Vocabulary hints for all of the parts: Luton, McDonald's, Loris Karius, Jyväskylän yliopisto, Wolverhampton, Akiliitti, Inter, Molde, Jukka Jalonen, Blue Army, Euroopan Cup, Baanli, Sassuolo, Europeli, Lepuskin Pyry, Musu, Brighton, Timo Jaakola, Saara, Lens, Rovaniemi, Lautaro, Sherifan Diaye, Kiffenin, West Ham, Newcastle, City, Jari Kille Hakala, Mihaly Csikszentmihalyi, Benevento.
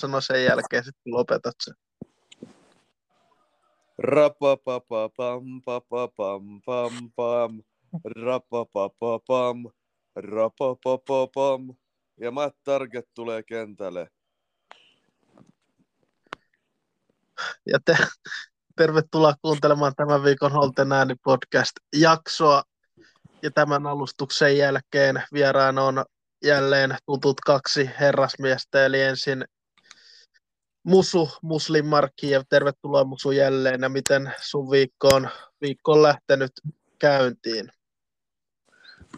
sano sen jälkeen, sitten lopetat sen. Rapapapapam, papapam, pam, pam, rapapapapam, rapapapapam. Ja Matt Target tulee kentälle. Ja tervetuloa kuuntelemaan tämän viikon Holten ääni-podcast-jaksoa. Ja tämän alustuksen jälkeen vieraana on jälleen tutut kaksi herrasmiestä, eli ensin Musu, Muslim Markiev. Tervetuloa Musu jälleen, ja miten sun viikko on lähtenyt käyntiin?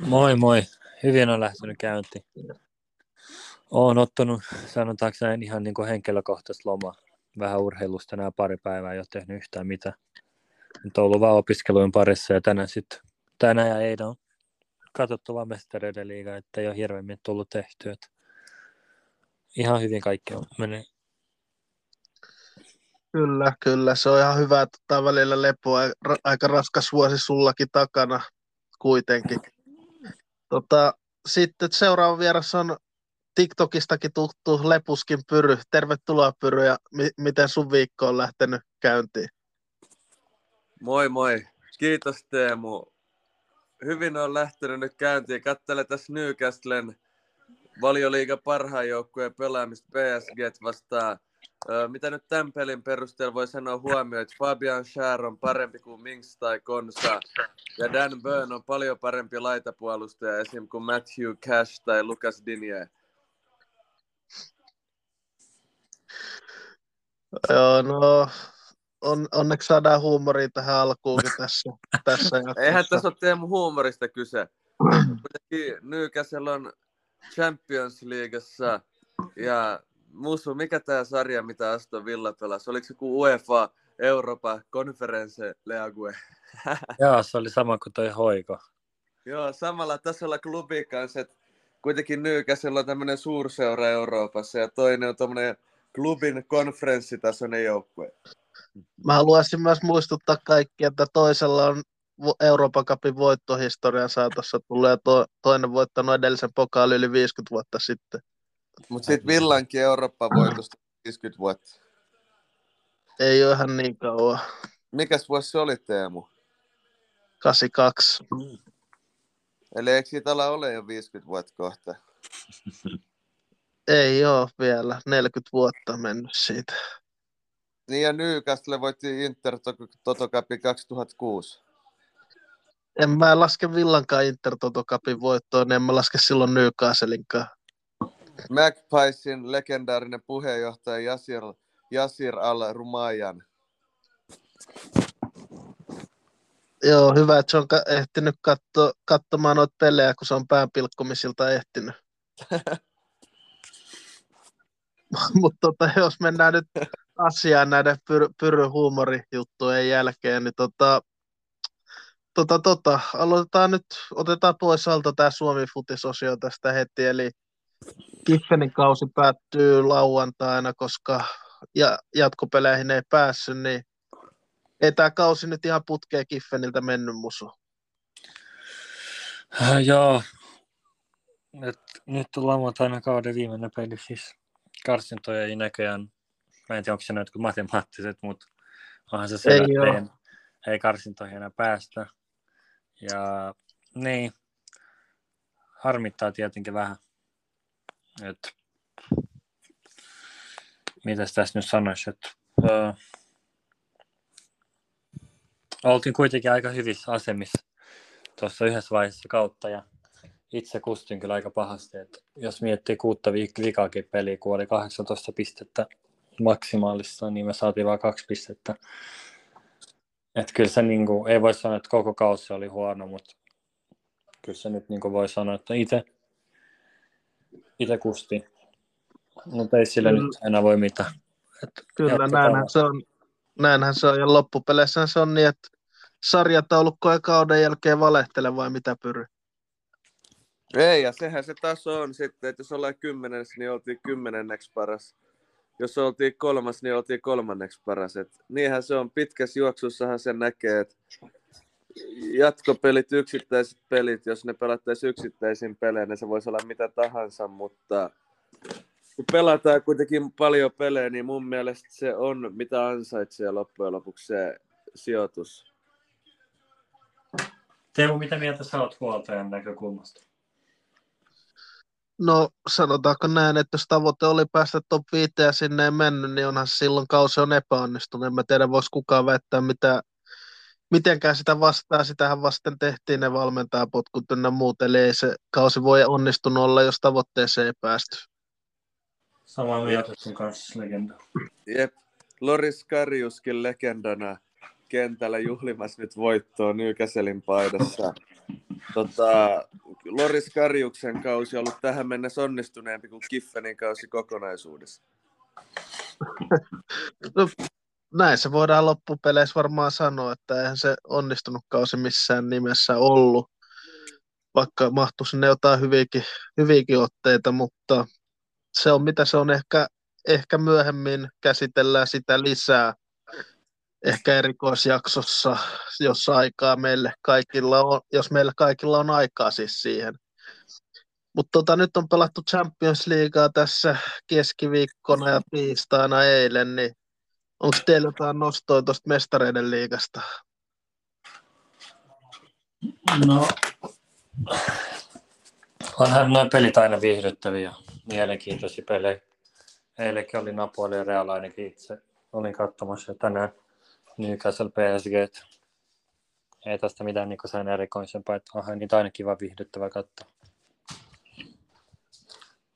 Moi, hyvin on lähtenyt käyntiin. Olen ottanut, sanotaanko näin, ihan niin kuin henkilökohtaista lomaa. Vähän urheilusta nämä pari päivää, ei ole tehnyt yhtään mitään. Nyt on ollut vaan opiskelujen parissa, ja tänään ja eilen on katsottu vaan mestareiden liigaa, että ei ole hirveämmin tullut tehtyä. Ihan hyvin kaikki on mennyt. Kyllä. Se on ihan hyvä, että ottaa välillä lepoa. Aika raskas vuosi sullakin takana kuitenkin. Sitten seuraava vieras on TikTokistakin tuttu Lepuskin Pyry. Tervetuloa Pyry, ja miten sun viikko on lähtenyt käyntiin? Moi. Kiitos Teemu. Hyvin on lähtenyt nyt käyntiin. Katselen tässä Newcastlen Valioliigan parhaan joukkueen pelaamista PSG vastaan. Mitä nyt tämän pelin perusteella voi sanoa huomioon, että Fabian Schär on parempi kuin Minks tai Konsa, ja Dan Burn on paljon parempi laitapuolustaja esim. Kuin Matthew Cash tai Lucas Digne. Joo, no onneksi saadaan huumoria tähän alkuunkin tässä. Eihän tässä ole Teemu huumorista kyse. Newcastle on Champions Leaguessa, ja Musu, mikä tämä sarja, mitä Aston Villa pelasi? Oliko se kuin UEFA Europa Conference League? Joo, se oli sama kuin toi Hoiko. Joo, samalla tasolla klubin kanssa. Kuitenkin Newcastle on tämmöinen suurseura Euroopassa, ja toinen on tommoinen klubin konferenssitasoinen joukkue. Mä haluaisin myös muistuttaa kaikkia, että toisella on Euroopan cupin voittohistorian saatossa tulee, toinen voittanut edellisen pokaali yli 50 vuotta sitten. Mutta sitten Villankin Eurooppa-voitosta 50 vuotta. Ei ole ihan niin kauan. Mikäs vuosi se oli, Teemu? 82. Eli eikö siitä ole jo 50 vuotta kohta? Ei ole vielä. 40 vuotta mennyt siitä. Niin, ja Newcastle voitti Inter-Toto Cupin 2006. En mä laske Villankaan Inter-Toto Cupin voittoa, niin en mä laske silloin Newcastlenkaan. Magpiesin legendaarinen puheenjohtaja Yasir Al-Rumayan. Joo, hyvä, että se on ehtinyt katsomaan noita pelejä, kun se on päänpilkkumisilta ehtinyt. Mutta jos mennään nyt asiaan näiden Pyryn huumorijuttujen jälkeen, niin aloitetaan nyt, otetaan pois alta tämä Suomi-futisosio tästä heti, eli Kiffenin kausi päättyy lauantaina, koska jatkopeleihin ei päässyt, niin ei tämä kausi nyt ihan putkeen Kiffeniltä mennyt, Musu. Joo, nyt on lauantaina kauden viimeinen peli, siis karsintoja ei näköjään, mä en tiedä onko se ne jotkut matemaattiset, mutta onhan se selvä, että ei karsintoihin enää päästä. Ja niin, harmittaa tietenkin vähän. Mitäs tässä nyt sanoisi, että oltiin kuitenkin aika hyvissä asemissa tuossa yhdessä vaiheessa kautta, ja itse kustin kyllä aika pahasti, että jos miettii kuutta vikaakin peliä, kun oli 18 pistettä maksimaalissa, niin me saatiin vain 2 pistettä. Että kyllä se niin kuin, ei voi sanoa, että koko kausi oli huono, mutta kyllä se nyt niin kuin voi sanoa, että itse kusti. Mutta ei sillä nyt enää voi mitään. Kyllä, näinhän se on. Ja loppupeleissä se on niin, että sarjataulukkojen kauden jälkeen valehtele vai mitä Pyry? Ei, ja sehän se taso on sitten, että jos ollaan 10, niin oltiin 10 paras. Jos oltiin 3, niin oltiin 3 paras. Et niinhän se on, pitkässä juoksussahan se näkee, että jatkopelit, yksittäiset pelit, jos ne pelattaisiin yksittäisiin pelejä, niin se voisi olla mitä tahansa, mutta Kun pelataan kuitenkin paljon pelejä, niin mun mielestä se on, mitä ansaitsee loppujen lopuksi se sijoitus. Teemu, mitä mieltä sä oot huoltajan näkökulmasta? No sanotaanko näin, että jos tavoite oli päästä top 5 ja sinne ei mennyt, niin onhan silloin kausi on epäonnistunut. En mä tiedä, voisi kukaan väittää mitenkään sitä vastaan. Sitähän vasten tehtiin ne valmentajapotkut ynnä muut, eli ei se kausi voi onnistunut olla, jos tavoitteeseen ei päästy. Samaa mieltä sun kanssa, legenda. Jep, Loris Kariuskin legendana kentällä juhlimassa nyt voittoa Newcastlen paidassa. Loris Kariuksen kausi on ollut tähän mennessä onnistuneempi kuin Kiffenin kausi kokonaisuudessa. No, näin se voidaan loppupeleissä varmaan sanoa, että eihän se onnistunut kausi missään nimessä ollut, vaikka mahtui sinne jotain hyviäkin otteita, mutta se on mitä se on, ehkä myöhemmin käsitellään sitä lisää. Ehkä erikoisjaksossa, jos aikaa meille kaikilla on, jos meillä kaikilla on aikaa siis siihen. Mutta nyt on pelattu Champions Leaguea tässä keskiviikkona ja tiistaina eilen, niin onko teillä jotain nostoa tuosta mestareiden liigasta? No, onhan nuo pelit aina viihdyttäviä, mielenkiintoisia pelejä. Eilenkin oli Napoli ja Real, ainakin itse olin katsomassa tänään. Newcastle PSG, ei tästä mitään niin sen erikoisempaa, että onhan niitä aina kiva viihdyttävä katsoa.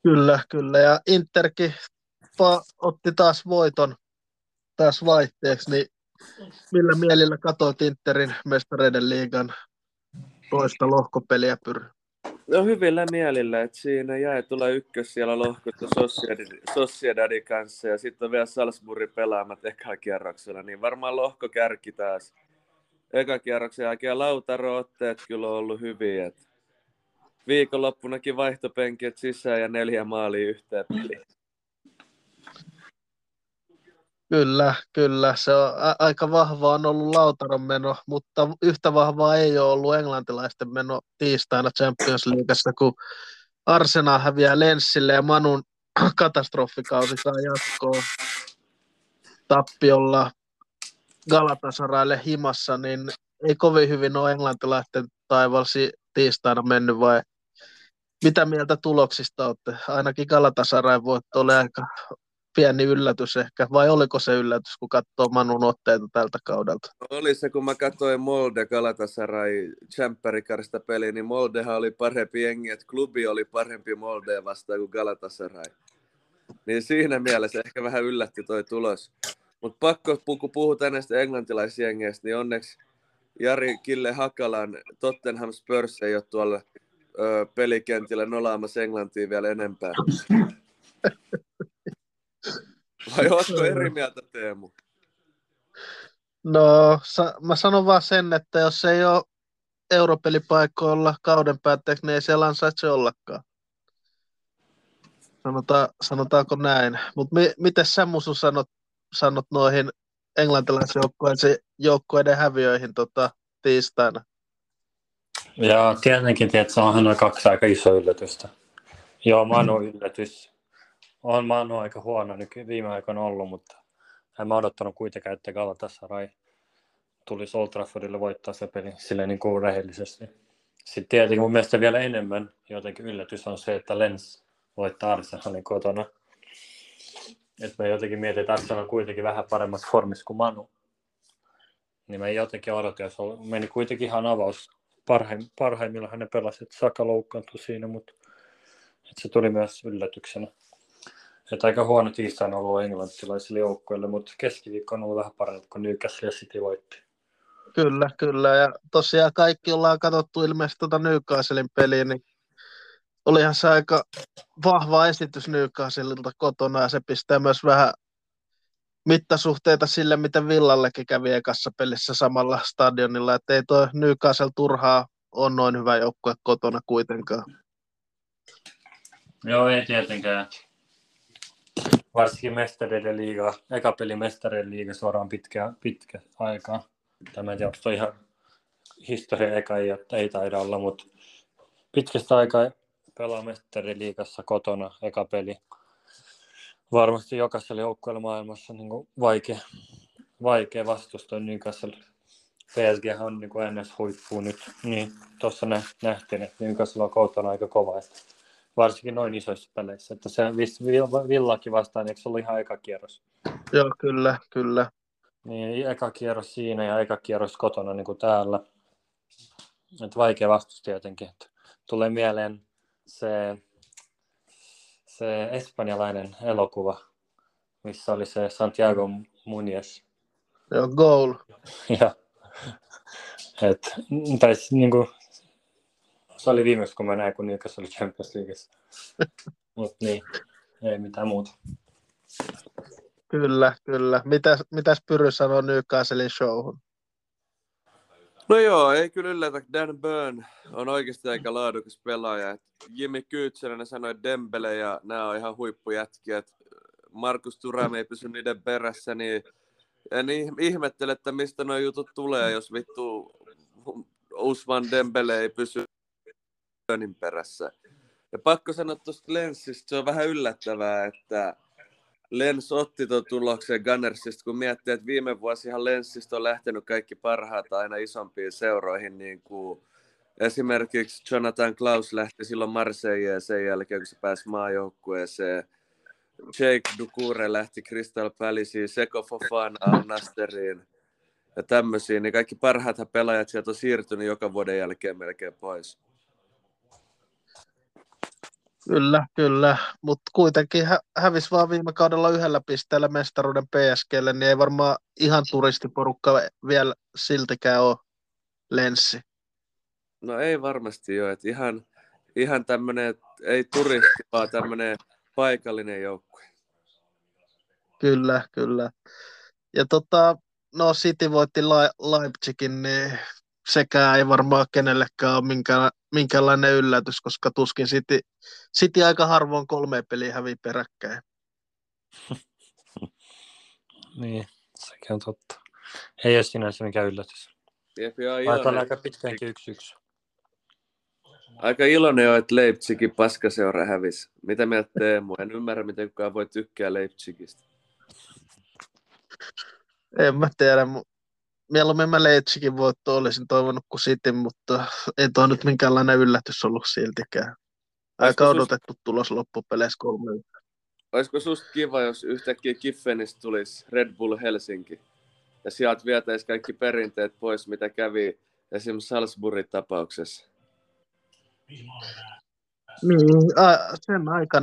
Kyllä, ja Interkin otti taas voiton taas vaihteeksi, niin millä mielillä katsoit Interin mestareiden liigan toista lohkopeliä Pyry? No hyvillä mielillä, että siinä jäi tulla ykkös siellä lohkossa Sociedadin kanssa ja sitten on vielä Salzburgin pelaamat ekalla kierroksella, niin varmaan lohko kärki taas eka kierroksen jälkeen. Lautaro-otteet kyllä on ollut hyviä. Et viikonloppunakin vaihtopenkit sisään ja 4 maalia yhteen peliin. Kyllä. Se on aika vahvaa on ollut Lautaron meno, mutta yhtä vahvaa ei ole ollut englantilaisten meno tiistaina Champions Leagueassa, kun Arsenal häviää Lensille ja Manun katastrofikausi saa jatkoa tappiolla Galatasaraylle himassa, niin ei kovin hyvin ole englantilaisten taivalsi tiistaina mennyt, vai mitä mieltä tuloksista olette? Ainakin Galatasarayn voitto oli aika pieni yllätys ehkä, vai oliko se yllätys, kun katsoo Manun otteita tältä kaudelta? Oli se, kun mä katsoin Molde Galatasaray Champions peliä, niin Moldehan oli parempi jengi, että klubi oli parempi Moldea vastaan kuin Galatasaray. Niin siinä mielessä ehkä vähän yllätti toi tulos. Mutta pakko, kun puhutaan näistä englantilaisjengeistä, niin onneksi Jari Kille Hakalan Tottenham Spurs ei ole tuolla pelikentillä nolaamassa Englantiin vielä enempää. Vai ootko eri mieltä, Teemu? No, mä sanon vaan sen, että jos ei ole europelipaikoilla kauden päätteeksi, niin ei siellä ansaitse ollakaan. Sanotaanko näin. Mutta miten sä, Musu, sanot noihin englantilaisjoukkueiden häviöihin tiistaina? Joo, tietenkin, että se onhan noin 2 aika iso yllätystä. Joo, Manu yllätys. On Manu aika huono nyt viime aikoina ollut, mutta en mä odottanut kuitenkaan, että Galatasaray tulisi Old Traffordille voittaa se peli silleen niin kuin rehellisesti. Sitten tietenkin mun mielestä vielä enemmän jotenkin yllätys on se, että Lens voittaa Arsenalin kotona. Että me jotenkin mietin, että Arsenal on kuitenkin vähän paremmassa formissa kuin Manu. Niin me jotenkin odotin, jos meni kuitenkin ihan avaus. Parhaimmillaan ne pelasi, että Saka loukkaantui siinä, mutta se tuli myös yllätyksenä. Että aika huono tiistaina on ollut englantilaisille joukkoille, mutta keskiviikko on ollut vähän parempi kuin Newcastle ja City voitti. Kyllä. Ja tosiaan kaikki ollaan katsottu ilmeisesti Newcastlen peliä, niin olihan se aika vahva esitys Newcastlelta kotona, ja se pistää myös vähän mittasuhteita sille, miten Villallekin kävi ekassa pelissä samalla stadionilla. Että ei toi Newcastle turhaa on noin hyvä joukkue kotona kuitenkaan. Joo, ei tietenkään. Varsinkin mestareiden liiga, eka peli mestareiden liiga suoraan pitkä aika. Tämä en tiedä, se on ihan historia eka, ei taida olla, mutta pitkästä aikaa pelaa mestareiden liigassa kotona eka peli. varmasti jokaisella joukkueella maailmassa niin kuin vaikea vastustaa Newcastle. PSG on niin kuin ennäs huippuu nyt, niin tuossa nähtiin, että Newcastle on kotona aika kova. Varsinkin noin isoissa peleissä, että se Villakin vastaan, eikö se ollut ihan eka kierros? Joo, kyllä. Niin, eka kierros siinä ja eka kierros kotona niin kuin täällä. Että vaikea vastus tietenkin. Että tulee mieleen se espanjalainen elokuva, missä oli se Santiago Muñez. Joo, goal. Ja, et, taisi niinku... Se oli viimeksi, kun mä näin, kun Newcastle oli Champions Leagueissa. Mut niin, ei mitään muuta. Kyllä. Mitäs Pyry sanoo Newcastlein showhun? No joo, ei kyllä yllätä. Dan Burn on oikeasti aika laadukas pelaaja. Jimmy Kyytselänä sanoi Dembele ja nämä on ihan huippujätkiä. Markus Thuram ei pysy niiden perässä, niin en ihmettele, että mistä nuo jutut tulee, jos vittu Ousmane Dembele ei pysy Burnin perässä. Ja pakko sanoa tuosta Lensistä, se on vähän yllättävää, että Lens otti tuon tuloksen Gunnersista, kun miettii, että viime vuosihan Lensistä on lähtenyt kaikki parhaat aina isompiin seuroihin, niin kuin esimerkiksi Jonathan Klaus lähti silloin Marseillea sen jälkeen, kun se pääsi maajoukkueeseen. Jake Doucouré lähti Crystal Palaceen, Seko Fofana Al Nasseriin ja tämmöisiä, niin kaikki parhaat pelaajat sieltä on siirtynyt joka vuoden jälkeen melkein pois. Kyllä, mutta kuitenkin hävisi vaan viime kaudella 1 pisteellä mestaruuden PSG:lle, niin ei varmaan ihan turistiporukka vielä siltikään ole Lenssi. No ei varmasti ole, että ihan tämmöinen, ei turisti, vaan tämmöinen paikallinen joukkue. Kyllä. Ja no City voitti Leipzigin, niin sekään ei varmaan kenellekään ole minkäänlainen yllätys, koska tuskin City aika harvoin 3 peliä hävii peräkkäin. Niin, sekin on totta. Ei ole sinänsä mikään yllätys. Laitan aika pitkäänkin 1-1. Aika iloinen on, että Leipzigin paskaseura hävisi. Mitä mieltä Teemu? En ymmärrä, miten kukaan voi tykkää Leipzigistä. En mä tiedä. Mieluummin mä Leipzigin voitto olisin toivonut kuin City, mutta ei toi nyt minkäänlainen yllätys ollut siltikään. Aika odotettu tulos loppupeleissä 3-1. Olisiko susta kiva, jos yhtäkkiä Kiffenistä tulisi Red Bull Helsinki ja sieltä vietäisi kaikki perinteet pois, mitä kävi esimerkiksi Salzburgin tapauksessa? Niin, sen aika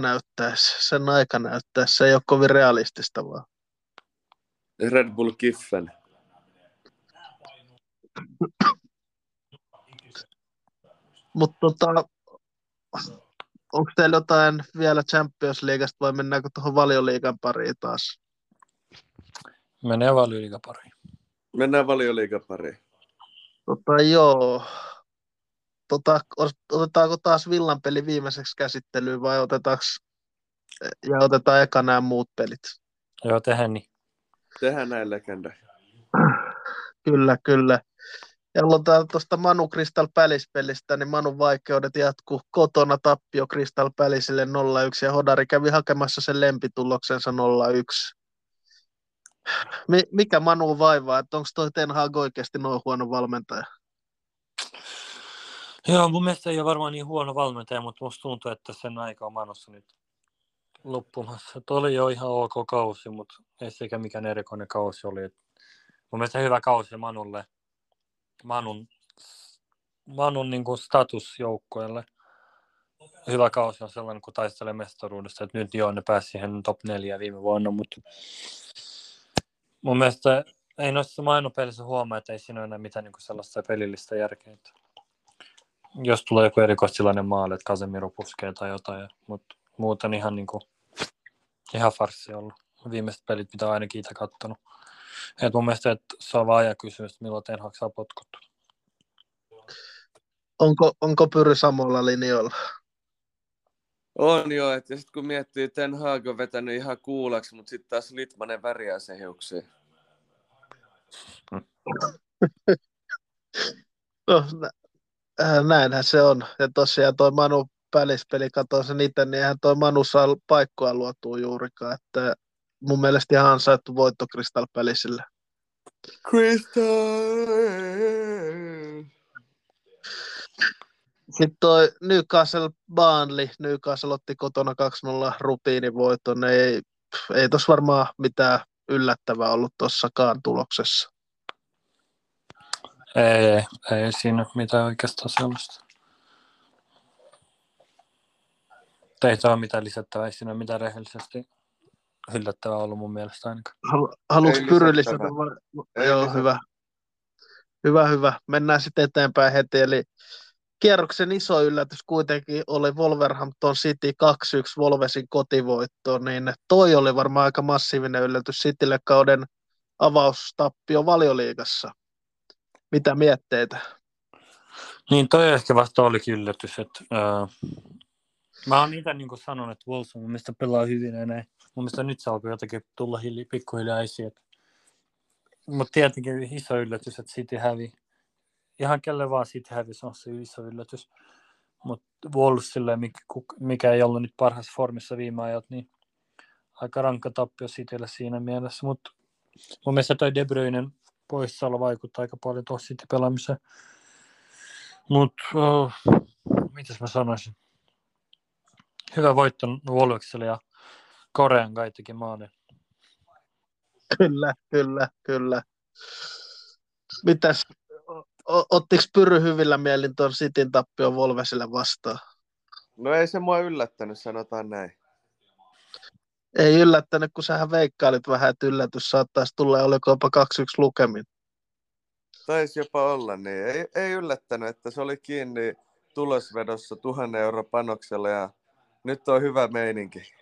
näyttäisi. Se ei ole kovin realistista vaan. Red Bull Kiffen. Mutta onko teillä jotain vielä Champions Leagueasta vai mennäänkö tuohon Valioliigan pariin taas? Mennään Valioliigan pariin. Joo. Otetaanko taas Villan peli viimeiseksi käsittelyyn vai otetaan eka nämä muut pelit? Joo, tehdään niin. Tehdään näin legenda. Kyllä. Ja aloitetaan tuosta Manu Crystal Palace-pelistä, niin Manun vaikeudet jatkuu kotona, tappio Crystal Palacelle 0-1 ja Hodari kävi hakemassa sen lempituloksensa 0-1. Mikä Manu vaivaa, että onko toi Ten Hag oikeasti noin huono valmentaja? Joo, mun mielestä ei ole varmaan niin huono valmentaja, mutta musta tuntuu, että sen aika on Manussa nyt loppumassa. Tuo oli jo ihan ok kausi, mutta ei sekä mikään erikoinen kausi oli. Mun mielestä hyvä kausi Manulle. Manun niin kuin statusjoukkoille hyvä kausi on sellainen, kun taistelee mestaruudesta, että nyt joo, ne pääsi siihen top 4 viime vuonna, mutta mun mielestä ei noissa mainopelissä huomaa, että ei siinä ole enää mitään niin kuin sellaista pelillistä järkeä. Jos tulee joku erikoistilainen maali, että Casemiro puskee tai jotain, mutta muuten ihan, niin kuin, ihan farssi ollut. Viimeiset pelit, mitä ainakin itse katsonut. Et mun mielestä et saa vaan ajakysymys, milloin Ten Hag saa potkut. Onko Pyry samalla linjoilla? On joo, että sitten kun miettii, Ten Hag on vetänyt ihan kuulaksi, mutta sitten taas Litmanen värjää sen hiuksiin. No, näinhän se on. Ja tosiaan toi Manu välispeli, katsoin sen itse, niin eihän toi Manu saa paikkoa luotua juurikaan. Että mun mielestä ihan ansaittu voitto Crystal Palacelle. Sitten toi Newcastle Baanli. Newcastle otti kotona 2-0 rutiinivoiton. Ei tossa varmaan mitään yllättävää ollut tossakaan tuloksessa. Ei siinä mitään oikeastaan sellaista. Ei tämä ole mitään lisättävää, ei siinä ole mitään rehellisesti yllättävää ollut mun mielestä ainakaan. Haluatko Pyry lisätä? Joo, hyvä. Hyvä. Mennään sitten eteenpäin heti. Eli kierroksen iso yllätys kuitenkin oli Wolverhampton City 2-1 Wolvesin kotivoitto, niin toi oli varmaan aika massiivinen yllätys Citylle kauden avaustappio Valioliigassa. Mitä mietteitä? Niin toi ehkä vasta olikin yllätys, että mä oon niitä niin kuin sanonut, että Wolves mun mielestä pelaa hyvin ja näin. Mun mielestä nyt se alkoi jotenkin tulla pikkuhiljaa esiin. Mutta tietenkin iso yllätys, että City hävi. Ihan kelle vaan City hävi, se on se iso yllätys. Mutta Wolves silleen, mikä ei ollut nyt parhaassa formissa viime ajat, niin aika rankka tappio Citylle siinä mielessä. Mutta mun mielestä toi De Bruynen poissaolo vaikuttaa aika paljon tuohon City-pelaamiseen. Mutta mitäs mä sanoisin? Hyvä voitto Wolvekselle ja Korean kaikki maaneen. Kyllä. Mitäs? Ottiko Pyry hyvillä mielin tuon Cityn tappion Wolvesille vastaan? No ei se mua yllättänyt, sanotaan näin. Ei yllättänyt, kun sähän veikkailit vähän, että yllätys saattaisi tulla, oliko jopa 2-1 lukemin. Taisi jopa olla niin. Ei yllättänyt, että se oli kiinni tulosvedossa 1 000 € panoksella ja nyt on hyvä meininki.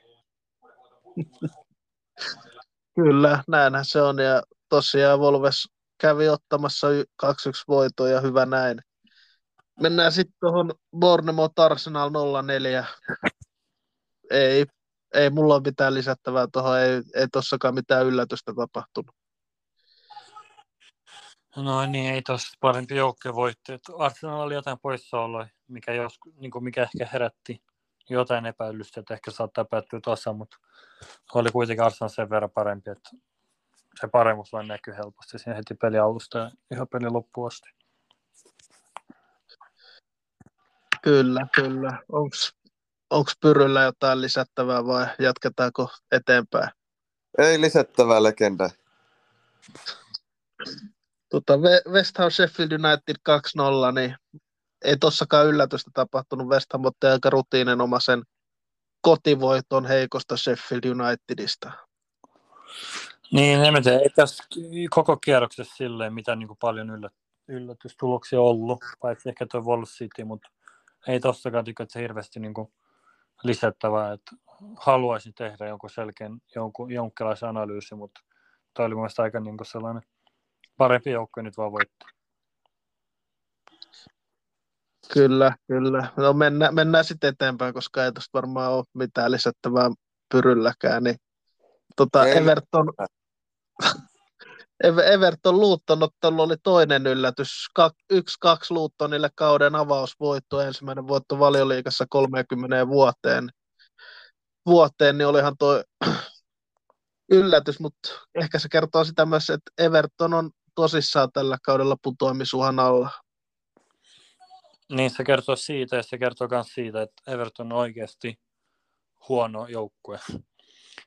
Kyllä, näinhän se on ja tosiaan Wolves kävi ottamassa 2-1 voitoa ja hyvä näin. Mennään sitten tuohon Bournemouth Arsenal 0-4. Ei mulla ole mitään lisättävää tuohon, ei tossakaan mitään yllätystä tapahtunut. No niin, ei tossa parempi joukkue voitti. Arsenal oli jotain poissaoloja, mikä ehkä herätti jotain epäilystä, että ehkä saattaa päättyä tasa, mutta oli kuitenkin Arsenal sen verran parempi, että se paremmuus vain näkyy helposti siinä heti pelin alusta ja ihan pelin loppuun asti. Kyllä. Onko Pyryllä jotain lisättävää vai jatketaanko eteenpäin? Ei lisättävää, legenda. West Ham Sheffield United 2-0, niin ei tossakaan yllätystä tapahtunut. West Ham otti aika rutiininomaisen kotivoiton heikosta Sheffield Unitedista. Niin, en mä tiedä. Ei tässä koko kierroksessa silleen mitään niin kuin paljon yllätystuloksia ollut, paitsi ehkä tuo Wolves City, mutta ei tossakaan tykkää, että se hirveästi niin kuin lisättävää, että haluaisin tehdä jonkun selkeän, jonkinlaisen analyysin, mutta toi oli mun mielestä aika niin kuin sellainen parempi joukko nyt vaan voittaa. Kyllä. No mennään sitten eteenpäin, koska ei tuosta varmaan ole mitään lisättävää Pyrylläkään, niin Everton Luton ottelu oli toinen yllätys. 1-2 Lutonille kauden avausvoitto, ensimmäinen voitto Valioliigassa 30 vuoteen, niin olihan toi yllätys, mutta ehkä se kertoo sitä myös, että Everton on tosissaan tällä kaudella putoamisuhan alla. Niin, se kertoo siitä ja se kertoo myös siitä, että Everton on oikeasti huono joukkue.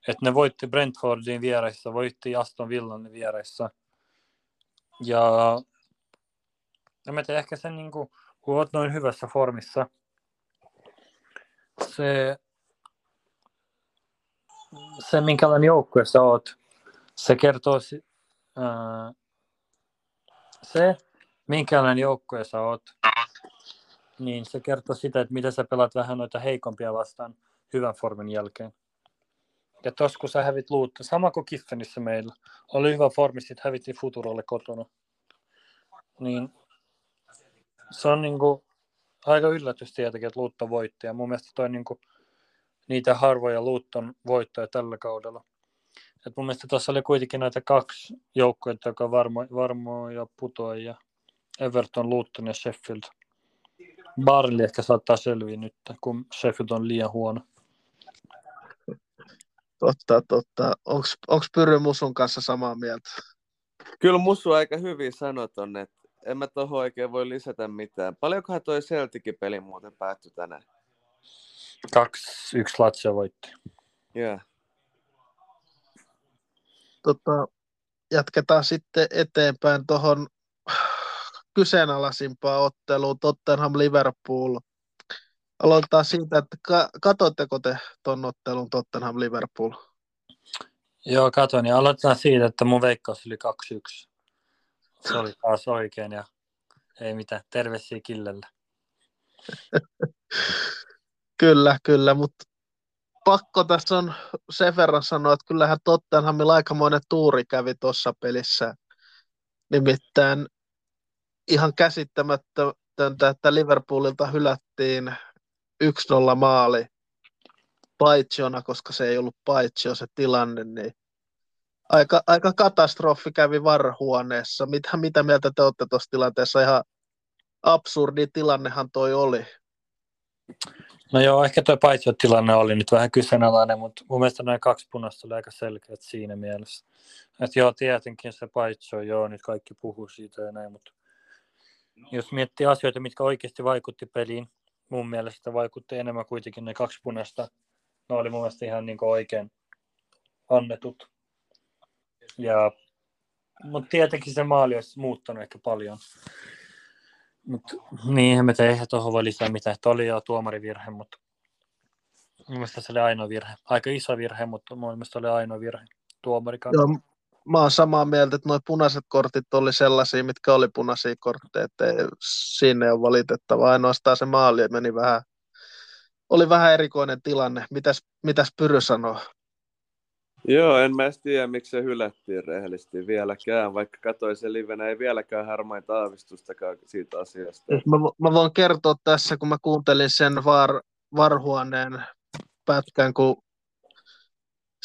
Että ne voitti Brentfordin vieressä, voitti Aston Villan vieressä. Ja mä tein ehkä sen, niin kun olet noin hyvässä formissa, se minkälainen joukkue sä oot, se kertoo se, minkälainen joukkue sä oot, niin se kertoo sitä, että mitä sä pelaat vähän noita heikompia vastaan hyvän formin jälkeen. Ja tuossa kun sä hävit Luutta, sama kuin Kiffenissä meillä, oli hyvä formi, sitten hävittiin Futurolle kotona. Niin se on niinku aika yllätys tietenkin, että Luutta voitti. Ja mun mielestä toi niinku niitä harvoja Luuton voittoja tällä kaudella. Et mun mielestä tuossa oli kuitenkin näitä 2 joukkoja, jotka on varmoja putoajia. Everton, Luuton ja Sheffield. Baanli ehkä saattaa selviä nyt, kun Sheffield on liian huono. Totta. Onko Pyry Musun kanssa samaa mieltä? Kyllä Musu aika hyvin sanoi tonne, että en mä tohon oikein voi lisätä mitään. Paljonkohan toi Celticin peli muuten päättyi tänään? 2-1 Lazio voitti. Yeah. Jatketaan sitten eteenpäin tuohon kyseenalaisimpaan otteluun, Tottenham-Liverpool. Aloitetaan siitä, että katoitteko te tuon ottelun Tottenham-Liverpool? Joo, katoin ja aloitetaan siitä, että mun veikkaus oli 2-1. Se oli taas oikein ja ei mitään, terveisiä Killelle. Kyllä, mutta pakko tässä on sen verran sanoa, että kyllähän Tottenhamilla aikamoinen tuuri kävi tuossa pelissä. Nimittäin ihan käsittämätöntä, että Liverpoolilta hylättiin 1-0 maali paitsiona, koska se ei ollut paitsio se tilanne, niin aika katastrofi kävi VAR-huoneessa. Mitä mieltä te olette tuossa tilanteessa? Ihan absurdi tilannehan toi oli. No joo, ehkä tuo paitsiotilanne oli nyt vähän kyseenalainen, mutta mun mielestä noin 2 punaista oli aika selkeät siinä mielessä. Että joo, tietenkin se paitsio, joo, nyt kaikki puhuu siitä ja näin, mutta jos miettii asioita, mitkä oikeasti vaikutti peliin, mun mielestä vaikutti enemmän kuitenkin ne 2 punaista. Ne oli mun mielestä ihan niin kuin oikein annetut. Mutta tietenkin se maali olisi muuttanut ehkä paljon. Mutta niinhän me tehdään tuohon voi lisää mitään. Että oli jo tuomarivirhe, mutta mun mielestä se oli ainoa virhe. Aika iso virhe, mutta mun mielestä oli ainoa virhe tuomarikaan. Joo, mä oon samaa mieltä, että nuo punaiset kortit oli sellaisia, mitkä oli punaisia kortteja. Siinä ei ole valitettava. Ainoastaan se maali meni vähän, oli vähän erikoinen tilanne. Mitäs Pyry sanoo? Joo, en mä tiedä, miksi se hylättiin rehellisesti vieläkään, vaikka katsoin sen livenä, ei vieläkään harmainta aavistustakaan siitä asiasta. Mä voin kertoa tässä, kun mä kuuntelin sen varhuoneen pätkän, kun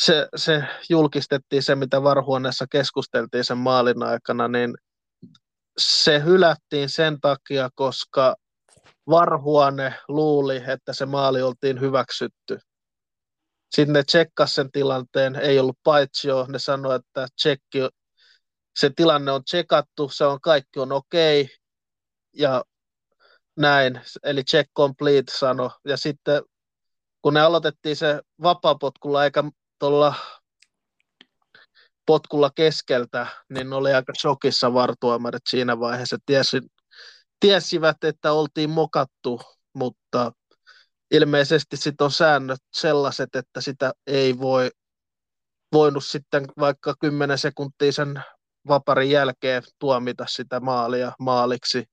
se julkistettiin, se mitä varhuoneessa keskusteltiin sen maalin aikana, niin se hylättiin sen takia, koska varhuone luuli, että se maali oltiin hyväksytty. Sitten ne tsekkasi sen tilanteen, ei ollut paitsio, ne sanoi, että se tilanne on tsekattu, se on kaikki on okei ja näin, eli check complete sano. Ja sitten kun ne aloitettiin se vapaapotkulla eikä tuolla potkulla keskeltä, niin ne oli aika shokissa vartuomarit siinä vaiheessa. Tiesivät, että oltiin mokattu, mutta ilmeisesti sitten on säännöt sellaiset, että sitä ei voinut sitten vaikka 10 sekuntia sen vaparin jälkeen tuomita sitä maalia maaliksi.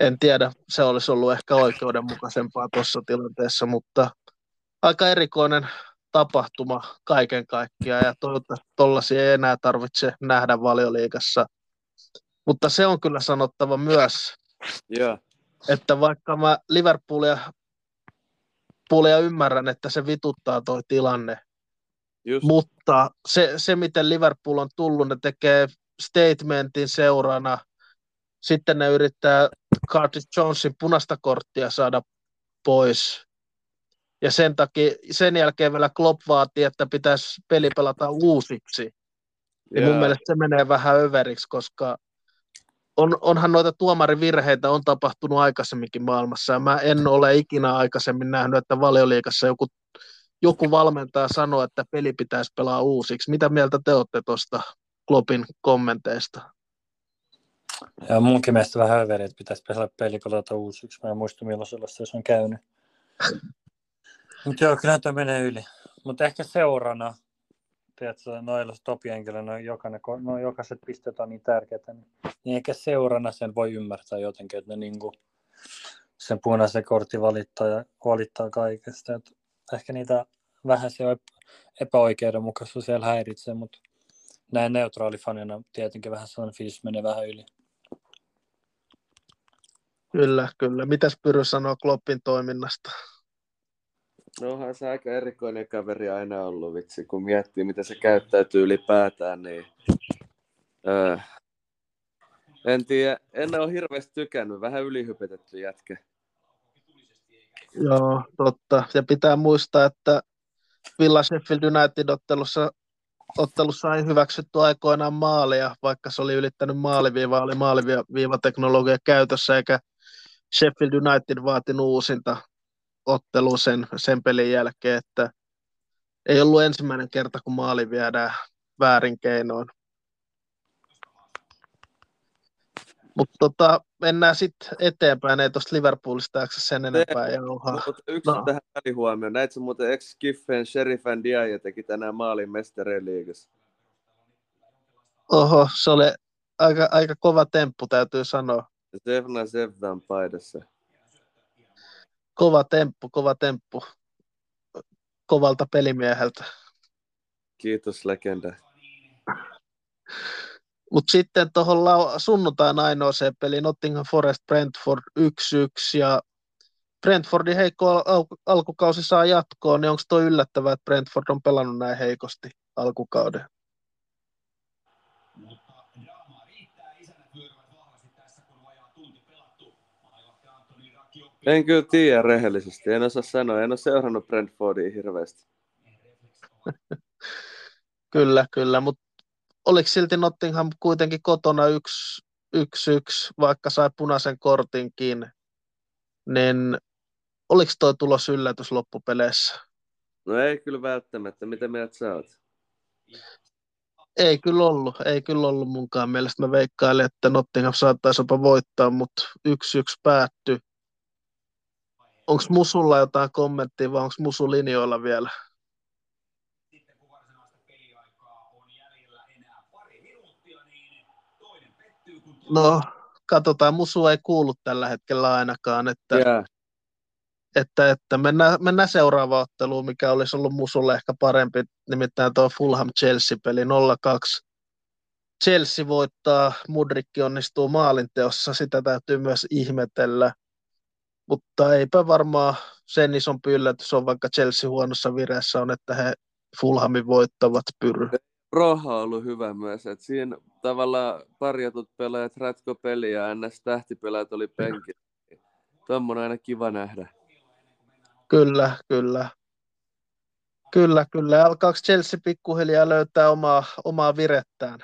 En tiedä, se olisi ollut ehkä oikeudenmukaisempaa tuossa tilanteessa, mutta aika erikoinen tapahtuma kaiken kaikkiaan ja toivottavasti tollaisia ei enää tarvitse nähdä Valioliigassa. Mutta se on kyllä sanottava myös, että vaikka mä Liverpoolia ymmärrän, että se vituttaa toi tilanne, mutta se miten Liverpool on tullut, ne tekee statementin seurana, sitten ne yrittää Curtis Jonesin punaista korttia saada pois, ja sen jälkeen vielä Klopp vaatii, että pitäisi peli pelata uusiksi, ja mun mielestä se menee vähän överiksi, koska onhan noita tuomarivirheitä on tapahtunut aikaisemminkin maailmassa, ja mä en ole ikinä aikaisemmin nähnyt, että Valioliigassa joku valmentaja sanoo, että peli pitäisi pelaa uusiksi. Mitä mieltä te olette tuosta Kloppin kommenteista? Ja munkin mielestä vähän överi, että pitäisi peli pelata uusiksi. Mä en muista milloin sellaista, jos on käynyt. Mutta joo, kyllä tuo menee yli. Mutta ehkä seurana, tiedätkö, noilla topihenkilöillä jokaiset pisteet on niin tärkeitä, niin ehkä seurana sen voi ymmärtää jotenkin, että ne niinku sen punaisen kortin valittaa kaikesta. Et ehkä niitä vähän se epäoikeudenmukaisuus siellä häiritsee, mutta näin neutraalifanina tietenkin vähän sellainen fiilis menee vähän yli. Kyllä. Mitäs Pyry sanoo Kloppin toiminnasta? No onhan se aika erikoinen kaveri aina ollut, vitsi, kun miettii, mitä se käyttäytyy ylipäätään, niin en tiedä, en ole hirveästi tykännyt, vähän ylihypetetty jätkä. Joo, totta. Ja pitää muistaa, että Villa Sheffield United-ottelussa ei hyväksytty aikoinaan maalia, vaikka se oli ylittänyt maaliviivaa, oli maaliviivateknologia käytössä, eikä Sheffield United vaatinut uusinta ottelua sen pelin jälkeen, että ei ollut ensimmäinen kerta, kun maali viedään väärin keinoin. Mutta mennään sitten eteenpäin, ei tuosta Liverpoolista jaksa sen enempää jauhaa. Yksi tähän välihuomioon. Näit sä muuten ex-Kiffen Sherifan Diaye teki tänään maalin Mestareliigassa? Oho, se oli aika kova temppu, täytyy sanoa. Zevna Zevdan paidassa. Kova temppu. Kovalta pelimieheltä. Kiitos, legenda. Mutta sitten tuohon sunnuntain ainoaseen peliin Nottingham Forest Brentford 1-1 ja Brentfordin heikko alkukausi saa jatkoon, niin onko tuo yllättävää, että Brentford on pelannut näin heikosti alkukauden? En kyllä tiedä rehellisesti, en osaa sanoa, en ole seurannut Brentfordia hirveästi. Kyllä, mutta oliko silti Nottingham kuitenkin kotona 1-1, vaikka sai punaisen kortinkin, niin oliko tuo tulos yllätys loppupeleissä? No ei kyllä välttämättä, mitä mieltä sä oot? Ei kyllä ollut munkaan mielestä. Mä veikkailin, että Nottingham saattaisi jopa voittaa, mutta 1-1 päättyi. Onko Musulla jotain kommenttia vai onko Musu linjoilla vielä? Sitten kun varsinaista peliaikaa on jäljellä enää pari minuuttia, niin toinen pettyy. No, katsotaan. Musu ei kuulu tällä hetkellä ainakaan. Että mennään seuraavaan otteluun, mikä olisi ollut Musulle ehkä parempi. Nimittäin tuo Fulham-Chelsea-peli 0-2. Chelsea voittaa, Mudrikki onnistuu maalinteossa. Sitä täytyy myös ihmetellä. Mutta eipä varmaan sen isompi yllätys on, vaikka Chelsea huonossa vireessä on, että he Fulhamin voittavat Pyry. Roha on ollut hyvä myös, että siinä tavallaan parjatut pelaajat ratko peliä ja NS-tähtipelaajat oli penkillä. Tuommoinen aina kiva nähdä. Kyllä. Alkaako Chelsea pikkuhiljaa löytää omaa virettään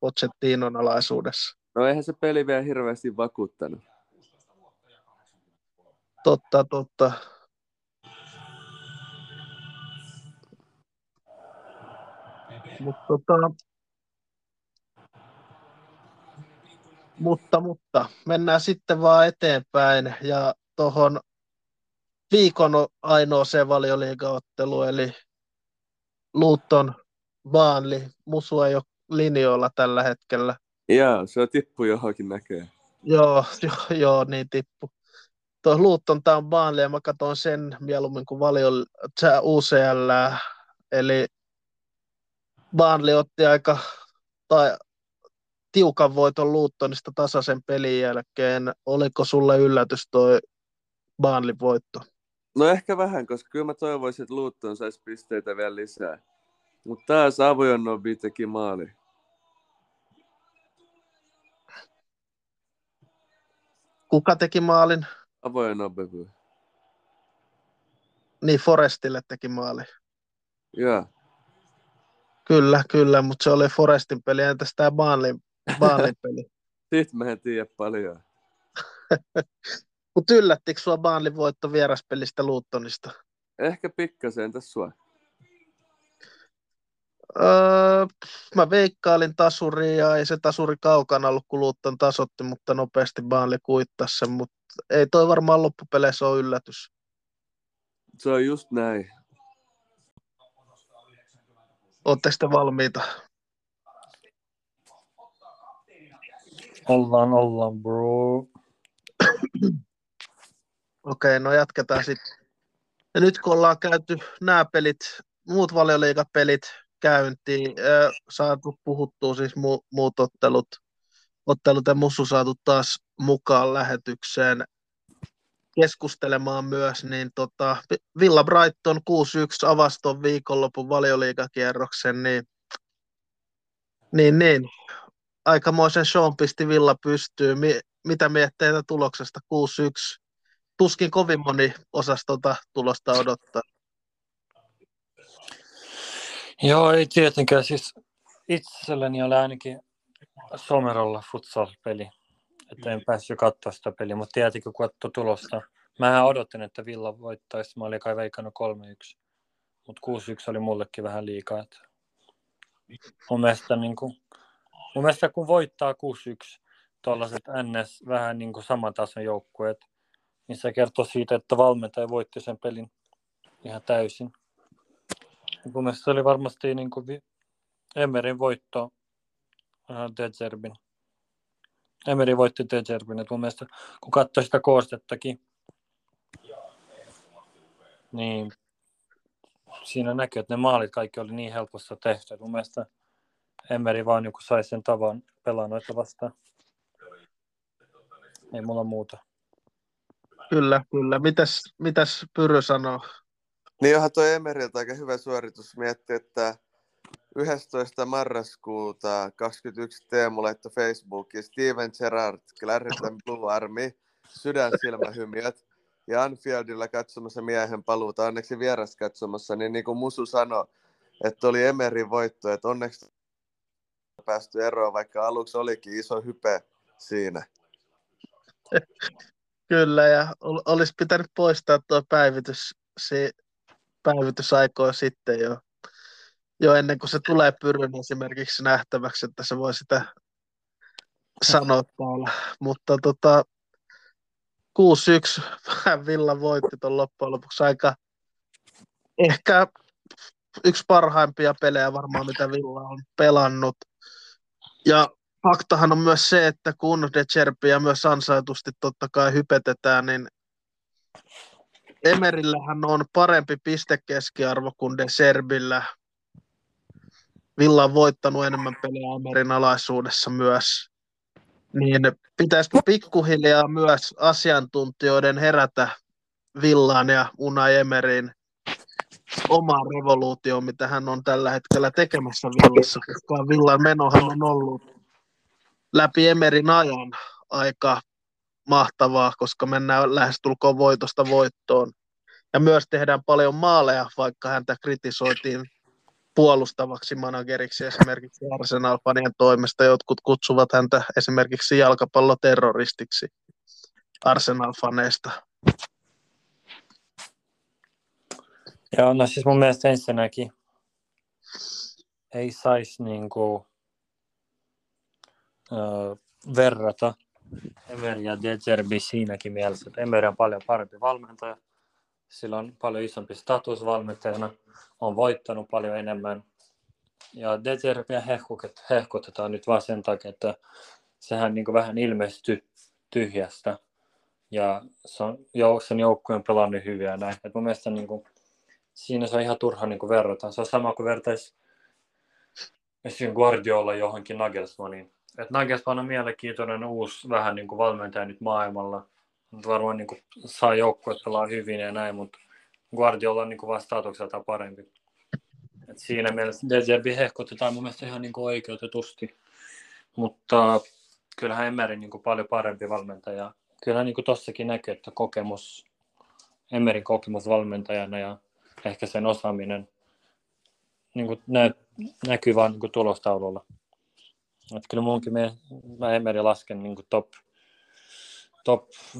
Pochettinon alaisuudessa? No eihän se peli vielä hirveästi vakuuttanut. Totta. Mutta mennään sitten vaan eteenpäin ja tuohon viikon ainoaseen Valioliiga-otteluun, eli Luton, Baanli. Musu ei ole linjoilla tällä hetkellä. Joo, se on tippu johonkin näköjään. Joo, niin tippu. Tuo Luton, tämä on Baanli, ja mä katson sen mieluummin kuin UCL, eli Baanli otti aika tiukan voiton Lutonista tasaisen pelin jälkeen. Oliko sulle yllätys toi Baanlin voitto? No ehkä vähän, koska kyllä mä toivoisin, että Luton saisi pisteitä vielä lisää. Mutta taas Avujonnobi teki maali. Kuka teki maalin? Avujonnobi. Niin, Forestille teki maali. Joo. Kyllä, mutta se oli Forestin peli, entäs tämä Baanlin peli? Sitten mä en tiedä paljon. Mutta yllättikö sua Baanlin voitto vieraspelistä Lutonista? Ehkä pikkasen, entäs sua? Mä veikkailin tasuriin ja ei se tasuri kaukana ollut, kun Luton tasotti, mutta nopeasti Baanli kuittasi sen, mutta ei toi varmaan loppupeleissä ole yllätys. Se on just näin. Ootteko te valmiita? Ollaan bro. Okei, no jatketaan sitten. Ja nyt kun ollaan käyty nämä pelit, muut Valioliiga-pelit käyntiin, saatu puhuttua siis muut ottelut ja Musu saatu taas mukaan lähetykseen keskustelemaan myös, niin Villa Brighton 6-1 avaston viikonlopun Valioliigakierroksen, niin aikamoisen shown pisti Villa pystyy. Mitä mietteitä tuloksesta 6-1 tuskin kovin moni osasi tuota tulosta odottaa. Joo, ei tietenkään. Siis itselleni oli ainakin Somerolla futsal-peli. Että en päässyt katsoa sitä peliä, mutta tietenkin kun katsoi tulosta. Mähän odotin, että Villa voittaisi. Mä olin kai veikannut 3-1. Mutta 6-1 oli mullekin vähän liikaa. Että mun mielestä kun voittaa 6-1 tuollaiset NS vähän niin kuin saman tason joukkueet, niin se kertoo siitä, että valmentaja voitti sen pelin ihan täysin. Mun mielestä se oli varmasti niin kuin Emerin voitto De Zerbin. Emeri voitti De Zerbin. Mun mielestä kun katsoi sitä koostettakin, niin siinä näkyy, että ne maalit kaikki oli niin helpossa tehty. Mun mielestä Emeri vaan joku sai sen tavan pelaa noita vastaan. Ei mulla muuta. Kyllä. Mitäs Pyry sanoo? Niin onhan tuo Emeriltä aika hyvä suoritus. Mietti, että 11. marraskuuta 21 Teemu laittoi Facebookiin Steven Gerrard, Clareton Blue Army, sydänsilmähymiöt ja Anfieldilla katsomassa miehen paluuta, onneksi vieras katsomassa, niin kuin Musu sanoi, että oli Emerin voitto, että onneksi päästy eroon, vaikka aluksi olikin iso hype siinä. Kyllä, ja olisi pitänyt poistaa tuo päivitysaikaa sitten jo ennen kuin se tulee Pyryn esimerkiksi nähtäväksi, että se voi sitä sanoa täällä. Mutta 6-1 vähän Villa voitti tuon loppujen lopuksi aika ehkä yksi parhaimpia pelejä varmaan, mitä Villa on pelannut. Ja faktahan on myös se, että kun De Zerbiä myös ansaitusti totta kai hypetetään, niin Emerillähän on parempi pistekeskiarvo kuin De Zerbillä. Villa on voittanut enemmän pelejä Emerin alaisuudessa myös. Niin pitäisikö pikkuhiljaa myös asiantuntijoiden herätä Villaan ja Unai Emerin omaa revoluutioon, mitä hän on tällä hetkellä tekemässä Villassa, koska Villan menohan on ollut läpi Emerin ajan aika mahtavaa, koska mennään lähestulkoon voitosta voittoon. Ja myös tehdään paljon maaleja, vaikka häntä kritisoitiin puolustavaksi manageriksi esimerkiksi Arsenal-fanien toimesta. Jotkut kutsuvat häntä esimerkiksi jalkapalloterroristiksi Arsenal-faneista. Joo, no siis mun mielestä ensinnäkin ei saisi niinku verrata Emery ja De Zerbi siinäkin mielessä, että Emery on paljon parempi valmentaja. Sillä on paljon isompi status valmentajana, on voittanut paljon enemmän. Ja De Zerbiä hehkutetaan nyt vaan sen takia, että sehän niin kuin vähän ilmestyi tyhjästä. Ja sen joukkueen pelannut hyviä näin. Et mun mielestä niin kuin, siinä se on ihan turha niin kuin verrata. Se on sama kuin vertaisi Guardiola johonkin Nagelsmaniin. Et Nagelsman on mielenkiintoinen uusi vähän niin kuin valmentaja nyt maailmalla. Varmaan niin kuin, saa joukkueet pelaa hyvin ja näin, mutta Guardiola on niin kuin, vastaatokselta parempi. Et siinä mielessä De Zerbi hehkutetaan mun mielestä ihan niin kuin, oikeutetusti. Mutta kyllähän Emery niin kuin, paljon parempi valmentaja. Kyllähän niin tuossakin näkyy, että Emerin kokemus valmentajana ja ehkä sen osaaminen niin kuin, näkyy vaan niin kuin, tulostaululla. Et kyllä munkin mä Emery lasken niin kuin, top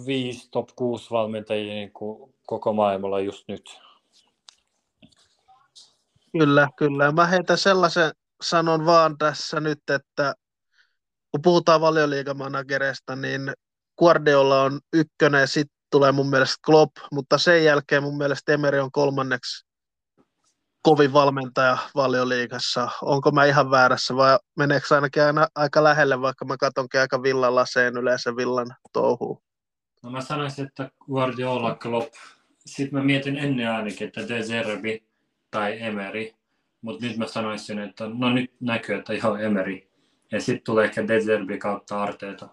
5, top 6 valmentajia niin kuin koko maailmalla just nyt. Kyllä. Mä heitän sellaisen sanon vaan tässä nyt, että kun puhutaan valioliigamanagereista, niin Guardiola on ykkönen ja sitten tulee mun mielestä Klopp, mutta sen jälkeen mun mielestä Emery on kolmanneksi kovin valmentaja valioliigassa. Onko mä ihan väärässä vai meneekö ainakin aika lähelle, vaikka mä katonkin aika Villan laseen yleensä Villan touhuun? No mä sanoisin, että Guardiola, Klopp. Sitten mä mietin ennen ainakin, että De Zerbi tai Emery. Mutta nyt mä sanoisin, että no nyt näkyy, että joo Emery. Ja sitten tulee ehkä De Zerbi kautta Arteeta.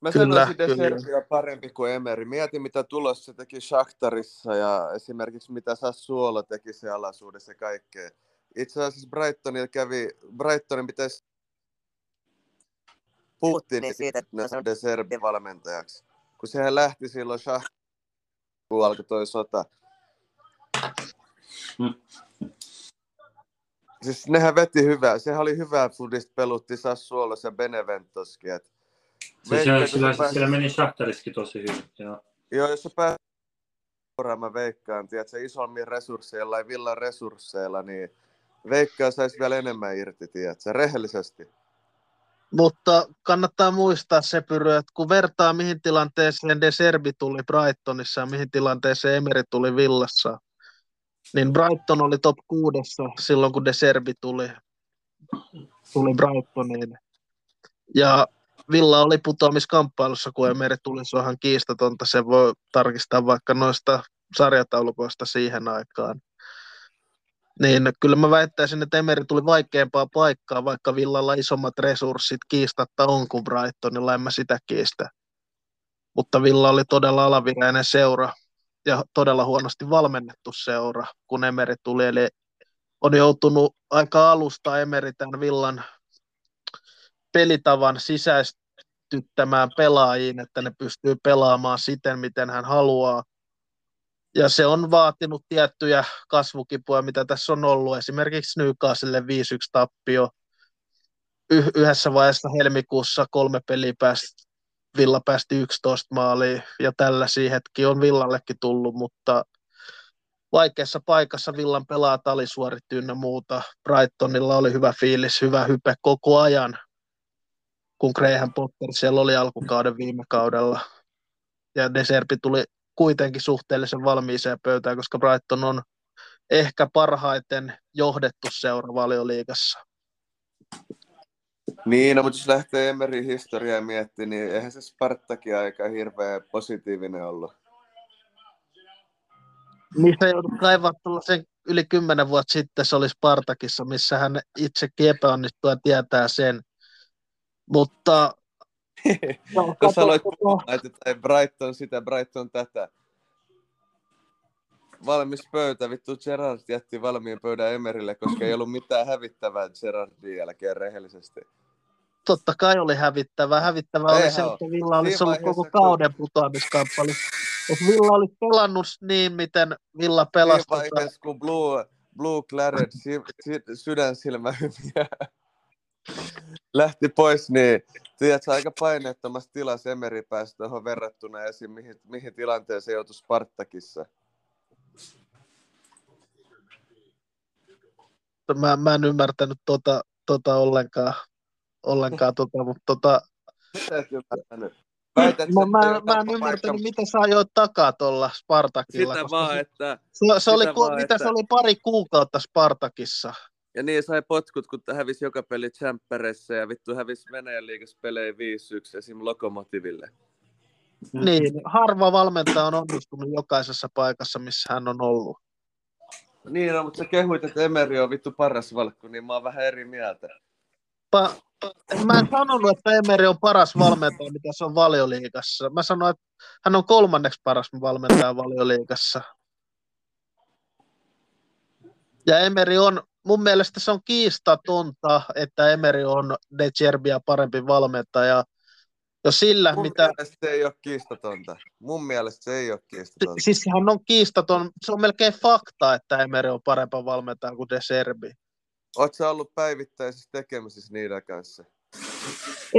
Mä sanoisin De Zerbia parempi kuin Emery. Mietin, mitä tulos se teki Shakhtarissa ja esimerkiksi mitä Sassuolo teki se alaisuudessa ja kaikkea. Itse asiassa Brightonin pitäisi puhuttiin siitä, että De Zerbi valmentajaksi. kun sehän lähti silloin Shah, kun alkoi toi sota. Siis nehän veti hyvää. Sehän oli hyvää fudista, pelutti Sassuolos ja Beneventoskin. Et... Sillä meni Shakhtariskin tosi hyvin. Joo, jos se pääsee seuraamaan, mä veikkaan, tiedätkö, isommin resursseilla ja Villan resursseilla, niin veikkaa saisi vielä enemmän irti, tiedätkö, rehellisesti. Mutta kannattaa muistaa se, Pyry, että kun vertaa mihin tilanteeseen De Zerbi tuli Brightonissa ja mihin tilanteeseen Emeri tuli Villassa, niin Brighton oli top 6 silloin, kun De Zerbi tuli Brightoniin. Ja Villa oli putoamiskamppailussa, kun Emeri tuli, se on ihan kiistatonta. Se voi tarkistaa vaikka noista sarjataulukoista siihen aikaan. Niin kyllä mä väittäisin, että Emeri tuli vaikeampaa paikkaa, vaikka Villalla isommat resurssit kiistatta on kuin Brightonilla, en mä sitä kiistä. Mutta Villa oli todella alavireinen seura ja todella huonosti valmennettu seura, kun Emeri tuli. Eli on joutunut aika alusta Emeri tämän Villan pelitavan sisäistyttämään pelaajiin, että ne pystyy pelaamaan siten, miten hän haluaa. Ja se on vaatinut tiettyjä kasvukipuja, mitä tässä on ollut. Esimerkiksi Newcastlelle 5-1 tappio. Yhdessä vaiheessa helmikuussa 3 peliä Villa päästi 11 maaliin. Ja tällaisia hetkiä on Villallekin tullut, mutta vaikeassa paikassa Villan pelaa talisuorit ynnä muuta. Brightonilla oli hyvä fiilis, hyvä hype koko ajan, kun Graham Potter siellä oli alkukauden viime kaudella. Ja De Zerbi tuli kuitenkin suhteellisen valmiiseen pöytään, koska Brighton on ehkä parhaiten johdettu seura Valioliigassa. Niin, no, mutta jos lähtee Emerin historiaa miettimään, niin eihän se Spartakin aika hirveän positiivinen ollut. Niistä joudut kaivaa tuollaisen yli 10 vuotta sitten, se oli Spartakissa, missä hän itsekin epäonnistui ja tietää sen. Mutta... Kun sä aloit laitetaan Brighton sitä, Brighton tätä. Valmis pöytä, vittu Gerrard jätti valmiin pöydän Emerille, koska ei ollut mitään hävittävää Gerrardin jälkeen rehellisesti. Totta kai oli hävittävää. Hävittävää ei oli se, että Villa olisi ollut koko kauden putoamiskamppailu. Jos Villa olisi pelannut niin, miten Villa pelasi. Niin vaiheessa, kun Blue Claret sydänsilmähymiä lähti pois, niin tiedätkö, aika paineettomassa tilassa Emeri pääsi tuohon verrattuna esiin, mihin tilanteeseen joutui Spartakissa. Mä en ymmärtänyt tota ollenkaan, mutta Mitä et ymmärtänyt? Mä en ymmärtänyt, mitä sä ajoit takaa tuolla Spartakilla. Sitä vaan, että... Mitä se oli pari kuukautta Spartakissa? Ja niin sai potkut, kun hävisi joka peli Champeressa ja vittu hävisi Venäjän liigassa pelejä 5-1 esim. Lokomotiville. Niin, harva valmentaja on onnistunut jokaisessa paikassa, missä hän on ollut. Niin, no, mutta sä kehuit, että Emeri on vittu paras valkku, niin mä oon vähän eri mieltä. Mä en sanonut, että Emeri on paras valmentaja, mitä se on Valioliigassa. Mä sanoin, että hän on 3. paras valmentaja Valioliigassa. Ja Emeri on... Mun mielestä se on kiistatonta, että Emeri on De Zerbia parempi valmentaja. Jo sillä, mielestä se ei ole kiistatonta. Mun mielestä se ei ole kiistatonta. Siis sehän on kiistaton. Se on melkein fakta, että Emeri on parempi valmentaja kuin De Zerbi. Oletko sä ollut päivittäisissä tekemisissä niiden kanssa?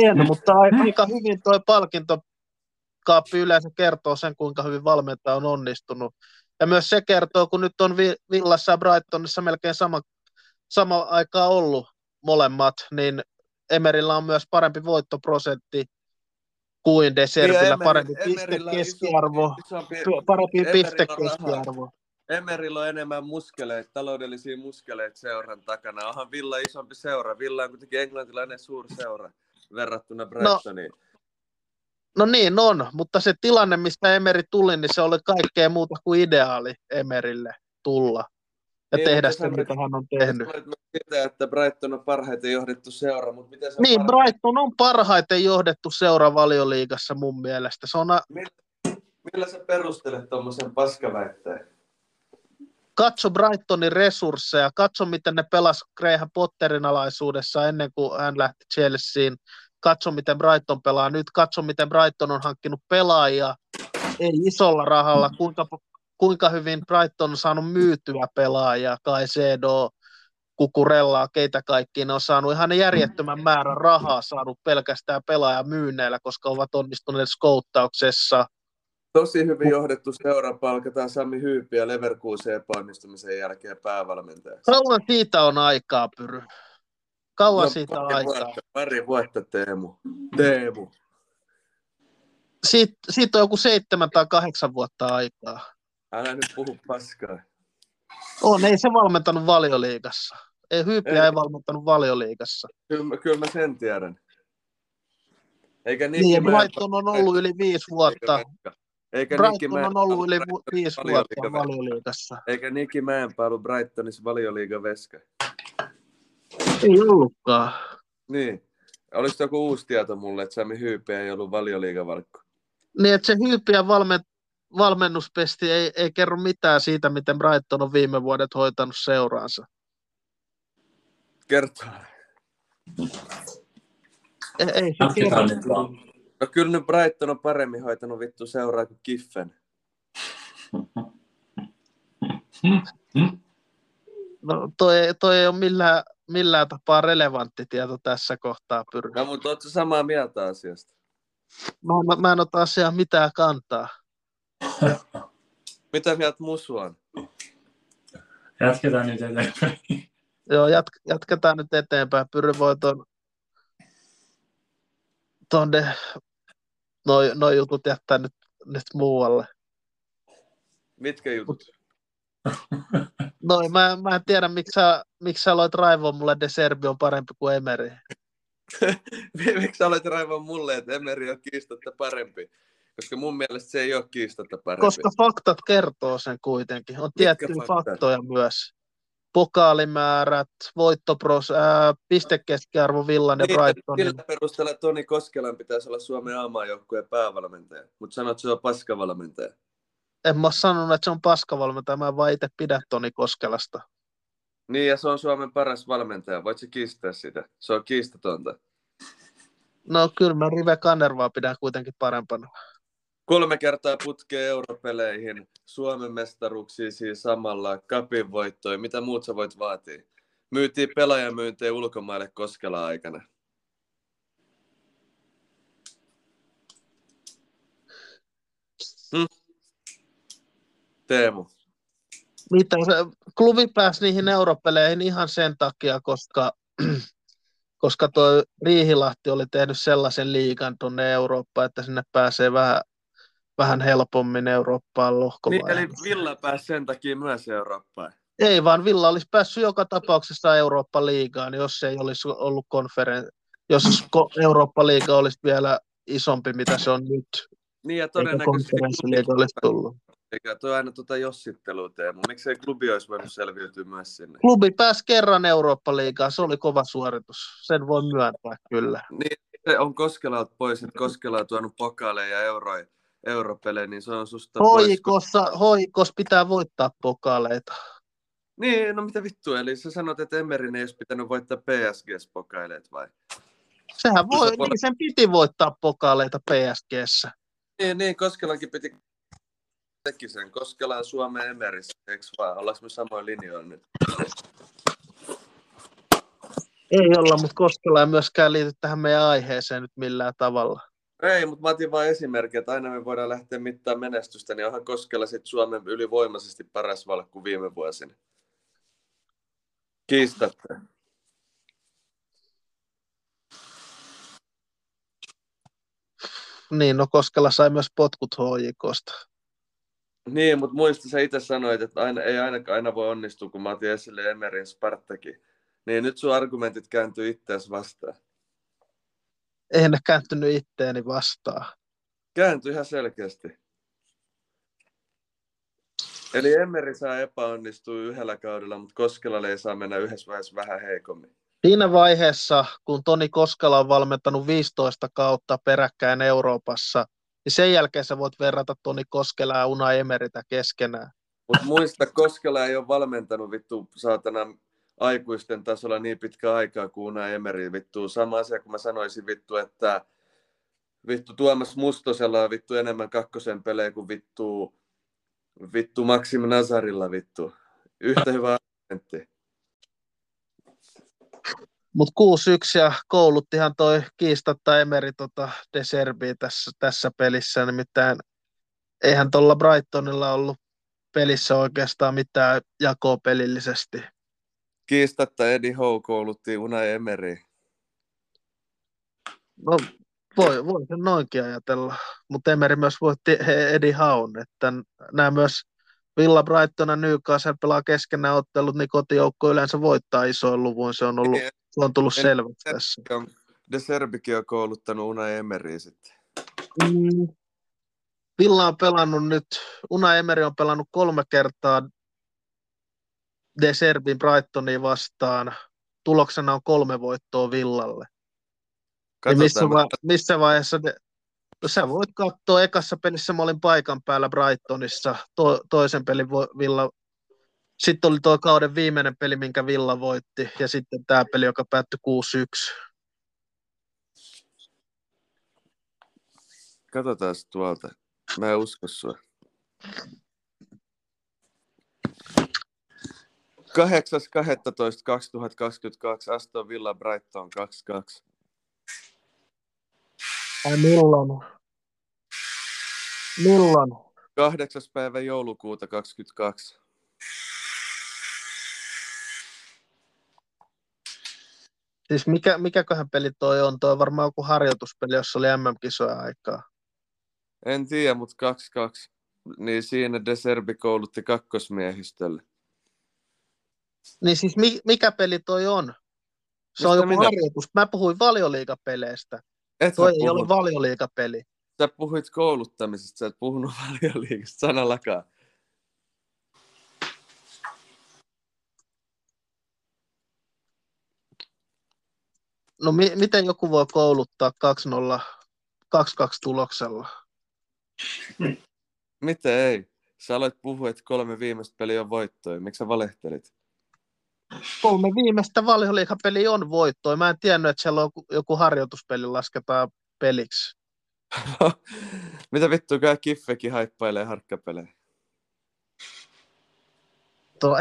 En, mutta aika hyvin tuo palkintokaappi yleensä kertoo sen, kuinka hyvin valmentaja on onnistunut. Ja myös se kertoo, kun nyt on Villassa ja Brightonissa melkein samaan aikaan ollut molemmat, niin Emerillä on myös parempi voittoprosentti kuin De Zerbillä, parempi pistekeskiarvo, parempi pistekeskiarvo. Emerillä on enemmän muskeleita, taloudellisia muskeleita seuran takana. Onhan Villa isompi seura. Villa on kuitenkin englantilainen suurseura verrattuna Brightoniin. No niin on, mutta se tilanne, mistä Emeri tuli, niin se oli kaikkea muuta kuin ideaali Emerille tulla. Ja niin, tehdä sitä, mitä hän on tehnyt. Sitä, että Brighton on parhaiten johdettu seura, mutta miten se on niin, Brighton on parhaiten johdettu seura Valioliigassa mun mielestä. Se on Millä sä perustelet tuommoisen paskaväitteen? Katso Brightonin resursseja, katso miten ne pelasi Graham Potterin alaisuudessa ennen kuin hän lähti Chelseain. katso miten Brighton pelaa nyt, katso miten Brighton on hankkinut pelaajia, ei isolla rahalla, kuinka hyvin Brighton on saanut myytyä pelaajia, Caicedo, Cucurellaa, keitä kaikki, ne on saanut ihan järjettömän määrän rahaa saanut pelkästään pelaajamyynneillä, koska ovat onnistuneet skouttauksessa. Tosi hyvin johdettu seura, palkataan Sami Hyypiä Leverkusen epäonnistumisen jälkeen päävalmentajaksi. Kauan siitä on aikaa, Pyry. Kauan siitä on aikaa. Pari vuotta, Teemu. Siitä on joku 7 tai 8 vuotta aikaa. Älä nyt puhu paskaa. On, ei se valmentanut Valioliigassa. Hyypiä ei valmentanut Valioliigassa. Kyllä mä sen tiedän. Eikä niin, Brighton on ollut yli 5 vuotta. Eikä Brighton on ollut yli 5 vuotta Valioliigassa. Eikä Niki Mäenpää ollut Brightonissa Valioliigan veska. Ei ollutkaan. Niin. Oliko joku uusi tieto mulle, että Sami Hyypiä ei ollut Valioliigan valkku? Niin, että se Hyypiä valmennuspesti ei kerro mitään siitä, miten Brighton on viime vuodet hoitanut seuraansa. Kertoo. Ei se kerro. No kyllä nyt Brighton on paremmin hoitanut vittu seuraa kuin Kiffen. No toi ei ole millään tapaa relevantti tieto tässä kohtaa, Pyry. No mutta ootko samaa mieltä asiasta? No mä en ota asiaan mitään kantaa. Mitä mieltä Musu on? Jatketaan nyt eteenpäin. Joo, jatketaan nyt eteenpäin. Pyry voi tuonne noi jutut jättää nyt muualle. Mitkä jutut? No mä en tiedä, miksi sä aloit raivoa mulle, että De Zerbi on parempi kuin Emeri. Miksi sä aloit raivoa mulle, että Emeri on kiistatta parempi? Koska mun mielestä se ei ole kiistatta parempi. Koska faktat kertoo sen kuitenkin. On tiettyjä faktoja myös. Pokaalimäärät, voittopros, pistekeskiarvo Villan ja Brightonin. Sillä perusteella Toni Koskelan pitäisi olla Suomen A-maajoukkueen päävalmentaja, mutta sanot, että se on paskavalmentaja. En mä sanonut, että se on paskavalmentaja, mä en vaan itse pidä Toni Koskelasta. Niin, ja se on Suomen paras valmentaja, voit sä kiistää sitä? Se on kiistatonta. No kyllä, mä Rive Kanervaa pidän kuitenkin parempana. 3 kertaa putkeen europeleihin, Suomen mestaruksiin siis samalla, kapin voittoon, mitä muut sä voit vaatia? Myytiin pelaajamyyntiä ulkomaille Koskelan aikana. Teemu. Mitä? Klubi pääsi niihin europeleihin ihan sen takia, koska tuo Riihilahti oli tehnyt sellaisen liigan tuonne Eurooppaan, että sinne pääsee vähän helpommin Eurooppaan lohkomaan. Niin, eli Villa pääsi sen takia myös Eurooppaan? Ei, vaan Villa olisi päässyt joka tapauksessa Eurooppa-liigaan, jos ei olisi ollut jos Eurooppa-liiga olisi vielä isompi, mitä se on nyt. Niin, ja todennäköisesti konferenssiliiga olisi tullut. Eikä tuo aina jossittelua, Teemu. Miksei klubi olisi voinut selviytyä myös sinne? Klubi pääsi kerran Eurooppa-liigaan, se oli kova suoritus. Sen voi myöntää, kyllä. Niin, on Koskelalta pois, että Koskela on tuonut pokaaleja ja europelejä, niin se on susta pois. Hoikos pitää voittaa pokaaleita. Niin, no mitä vittua, eli sä sanot, että Emerin ei olisi pitänyt voittaa PSG-pokaaleet vai? Sehän voi, niin sen piti voittaa pokaaleita PSG-ssä. Niin, Koskelankin piti teki sen. Koskelaan Suomen Emerissä, eikö vaan? Ollaanko me samoin linjoilla nyt? Ei olla, mutta Koskela ei myöskään liity tähän meidän aiheeseen nyt millään tavalla. Ei, mutta mä otin vaan esimerkkiä, että aina me voidaan lähteä mittaamaan menestystä, niin onhan Koskela sitten Suomen ylivoimaisesti paras valkku viime vuosina. Kiistatte. Niin, no Koskela sai myös potkut HJKsta. Niin, mutta muista sä itse sanoit, että ei aina voi onnistua, kun mä otin esille Emerin Spartakin. Niin nyt sun argumentit kääntyy itseäsi vastaan. Ei ne kääntynyt itteeni vastaan. Kääntyi ihan selkeästi. Eli Emeri saa epäonnistua yhdellä kaudella, mutta Koskelalle ei saa mennä yhdessä vaiheessa vähän heikommin. Siinä vaiheessa, kun Toni Koskela on valmentanut 15 kautta peräkkäin Euroopassa, niin sen jälkeen sä voit verrata Toni Koskelaa ja Unai Emeritä keskenään. Mutta muista, Koskela ei ole valmentanut vittu saatana aikuisten tasolla niin pitkä aikaa kuin Unai Emeri. Vittu, sama asia kuin mä sanoisin vittu, että vittu Tuomas Mustosella on vittu enemmän kakkosen pelejä kuin vittu Maxim Nazarilla vittu. Yhtä hyvä argumentti. Mutta 6-1 ja kouluttihan toi kiistatta Emeri De Zerbiä tässä pelissä. Nimittäin eihän tuolla Brightonilla ollut pelissä oikeastaan mitään jakoa pelillisesti. Kiistatta Eddie Howe koulutti Unai Emeriä. No voi sen noinkin ajatella, mutta Emeri myös voitti Eddie Howen. Että nämä myös Villa, Brighton ja Newcastle pelaa keskenään ottelut, niin kotijoukko yleensä voittaa isoin luvuin. Se on tullut selväksi tässä. De Zerbikin on kouluttanut Unai Emeriä sitten. Villa on pelannut nyt, Unai Emeri on pelannut 3 kertaa De Zerbin Brightonia vastaan. Tuloksena on 3 voittoa Villalle. Niin missä vaiheessa sä voit katsoa, ekassa pelissä mä olin paikan päällä Brightonissa, toisen pelin Villa. Sitten oli tuo kauden viimeinen peli, minkä Villa voitti, ja sitten tämä peli, joka päättyi 6-1. Katsotaan se tuolta. Mä en usko sua. 8.12.2022 Aston Villa Brighton 2-2. Ai milloin? 8. päivä joulukuuta 2022. Siis mikäköhän peli toi on? Toi on varmaan joku harjoituspeli, jossa oli MM-kisoja aikaa. En tiedä, mutta 2-2. Niin siinä De Zerbi koulutti kakkosmiehistölle. Niin siis mikä peli toi on? Se on joku harjoitus. Mä puhuin Valioliiga-peleistä. Ei ollut Valioliiga-peli. Sä puhuit kouluttamisesta, sä et puhunut Valioliigasta sanallakaan. No miten joku voi kouluttaa 2-0-2-2 tuloksella? Miten ei? Sä aloit puhua, että 3 viimeistä peliä on voittoja. Miksi sä valehtelit? 3 viimeistä Valioliiga-peliä on voittoja. Mä en tiennyt, että siellä on joku harjoituspeli lasketaan peliksi. Mitä vittua, kai Kiffekin haippailee harkkapelejä?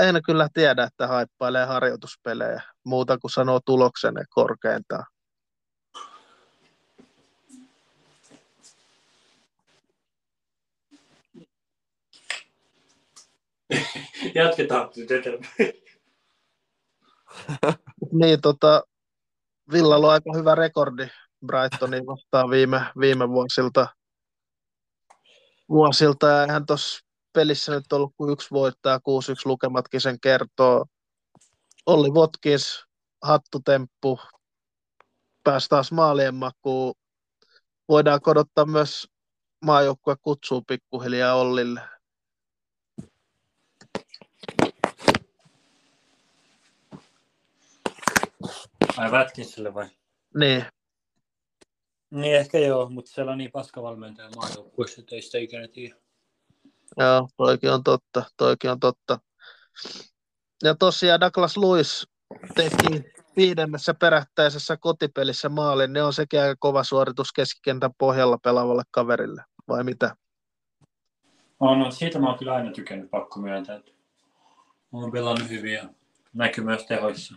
En kyllä tiedä, että haippailee harjoituspelejä. Muuta kuin sanoo tuloksenne korkeintaan. Jatketaan nyt eteenpäin. Niin, Villalla on aika hyvä rekordi Brightonin vastaan viime vuosilta. Ja eihän tuossa pelissä nyt ollut kuin 1 voittaa, 6-1 lukematkin sen kertoo. Olli Votkis, hattutemppu, pääsi taas maalien makuun. Voidaan odottaa myös maajoukkue kutsuu pikkuhiljaa Ollille. Ai Watkinsille vai? Niin. Niin ehkä joo, mutta siellä on niin paskavalmentaja maajoukkuessa, että ei sitä ikinä tiedä. Joo, toikin on totta. Ja tosiaan Douglas Luiz teki 5. perättäisessä kotipelissä maalin, niin on sekin aika kova suoritus keskikentän pohjalla pelaavalle kaverille, vai mitä? No, siitä mä oon kyllä aina tykännyt, pakko myöntää, että oon pelannut hyvin ja näkyy myös tehoissa.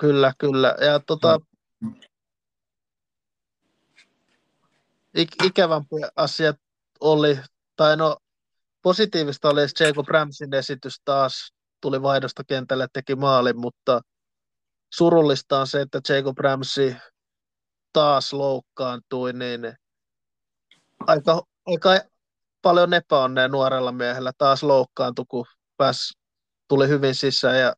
Kyllä. Ja ikävämpi asia oli, positiivista oli Jacob Ramsin esitys taas, tuli vaihdosta kentälle, teki maalin, mutta surullista on se, että Jacob Ramsey taas loukkaantui, niin aika paljon epäonnea nuorella miehellä, taas loukkaantui, kun tuli hyvin sisään ja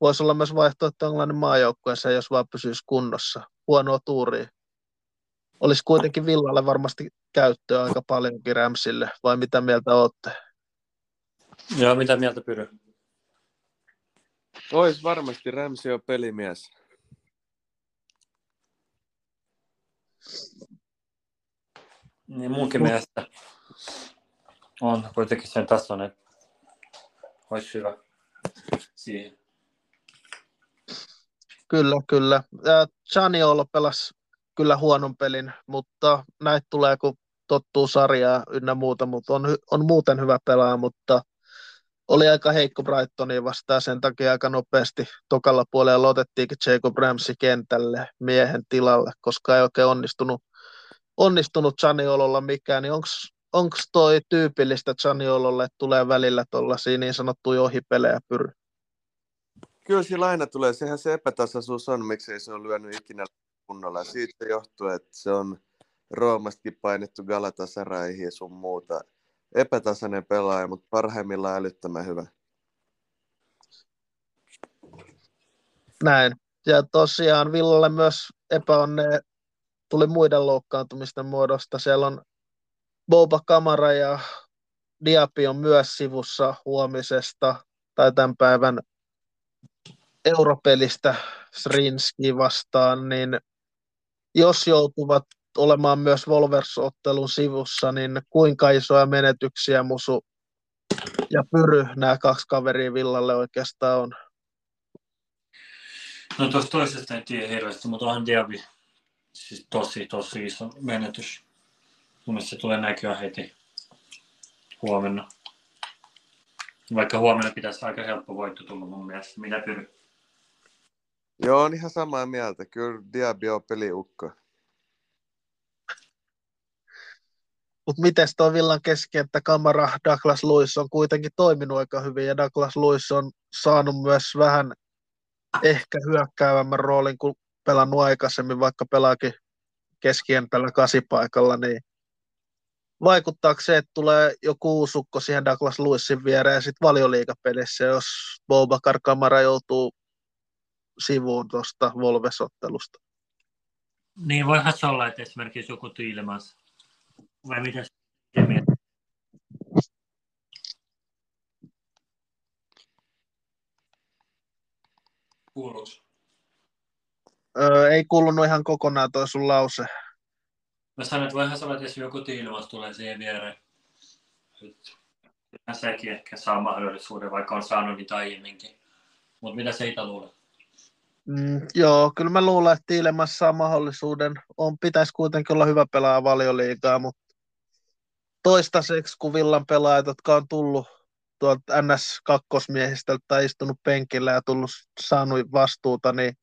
voisi olla myös vaihtoehto Englannin maajoukkueessa, jos vaan pysyisi kunnossa. Huonoa tuuria. Olisi kuitenkin Villalle varmasti käyttöä aika paljonkin Ramsille, vai mitä mieltä olette? Joo, mitä mieltä Pyry? Ois varmasti, Ramsi on pelimies. Niin munkin mielestä on kuitenkin sen tasoinen. olisi hyvä siihen. Kyllä, kyllä. Zaniolo pelasi kyllä huonon pelin, mutta näitä tulee, kun tottuu sarjaa ynnä muuta, mutta on muuten hyvä pelaa, mutta oli aika heikko Brightonia vastaan, sen takia aika nopeasti tokalla puolella otettiinkin Jacob Ramsey kentälle miehen tilalle, koska ei oikein onnistunut Zaniololla mikään, niin onko toi tyypillistä Zaniololle, että tulee välillä tuollaisia niin sanottuja ohipelejä pyry? Kyllä sillä aina tulee, sehän se epätasaisuus on, miksei se on lyönyt ikinä kunnolla. Siitä johtuu, että se on Roomastakin painettu Galatasarayhin ja sun muuta. Epätasainen pelaaja, mutta parhaimmillaan älyttömän hyvä. Näin. Ja tosiaan Villalle myös epäonnea tuli muiden loukkaantumisten muodosta. Siellä on Bouba Kamara ja Diaby on myös sivussa huomisesta tai tämän päivän Europelistä Srinski vastaan, niin jos joutuvat olemaan myös Wolvers-ottelun sivussa, niin kuinka isoja menetyksiä Musu ja Pyry nämä kaksi kaveria Villalle oikeastaan on? No tuosta toisesta en tiedä hirveästi, mutta onhan Diaby siis tosi iso menetys. Mun mielestä se tulee näkyä heti huomenna. Vaikka huomenna pitäisi aika helppo voitto tulla mun mielestä. Mitä Pyry? Joo, on ihan samaa mieltä. Kyllä Diaby on peliukko. Mutta miten tuo Villan keskenttä Kamara, Douglas Luiz on kuitenkin toiminut aika hyvin ja Douglas Luiz on saanut myös vähän ehkä hyökkäävämmän roolin kuin pelannut aikaisemmin, vaikka pelaakin keskientällä kasipaikalla, niin vaikuttaako se, että tulee joku uusukko siihen Douglas Luizin viereen sitten Valioliigapelissä, jos Boubacar Kamara joutuu sivuun tuosta Wolves-ottelusta? Niin voihan se olla, että esimerkiksi joku Tiilemans. Vai mitä se miettii? Kuuluuko? Ei kuulunut ihan kokonaan toi sun lause. Mä sanoin, että voihan sanoa, että jos joku Tiilemans tulee siihen viereen. Kyllä sekin ehkä saa mahdollisuuden, vaikka on saanut niitä aiemminkin. Mutta mitä se itse luulet? Joo, kyllä mä luulen, että Tiilemans saa mahdollisuuden. Pitäisi kuitenkin olla hyvä pelaa Valioliigaa, mutta toistaiseksi, kun Villan pelaajat, jotka on tullut tuolta NS2-miehistöltä istunut penkillä ja saanut vastuuta, niin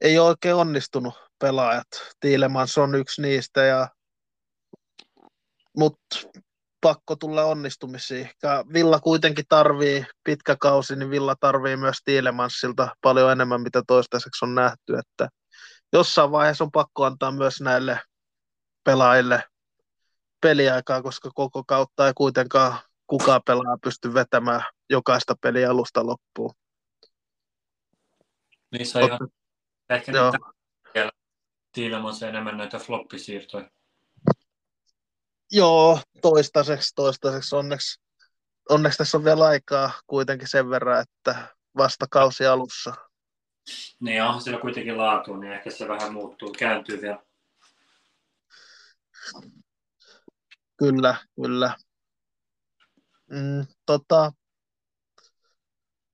ei ole oikein onnistunut pelaajat. Tiilemans on yksi niistä, mutta pakko tulla onnistumisiin. Villa kuitenkin tarvii pitkä kausi, niin Villa tarvii myös Tiilemansilta paljon enemmän, mitä toistaiseksi on nähty. Että jossain vaiheessa on pakko antaa myös näille pelaajille peliaikaa, koska koko kautta ei kuitenkaan kukaan pelaa pysty vetämään jokaista peliä alusta loppuun. Niin se on ihan ehkä nyt Tiilemans enemmän näitä floppisiirtoja. Joo, toistaiseksi. Onneksi tässä on vielä aikaa kuitenkin sen verran, että vasta kausi alussa. Niin onhan siellä kuitenkin laatu, niin ehkä se vähän muuttuu, kääntyy vielä. Kyllä.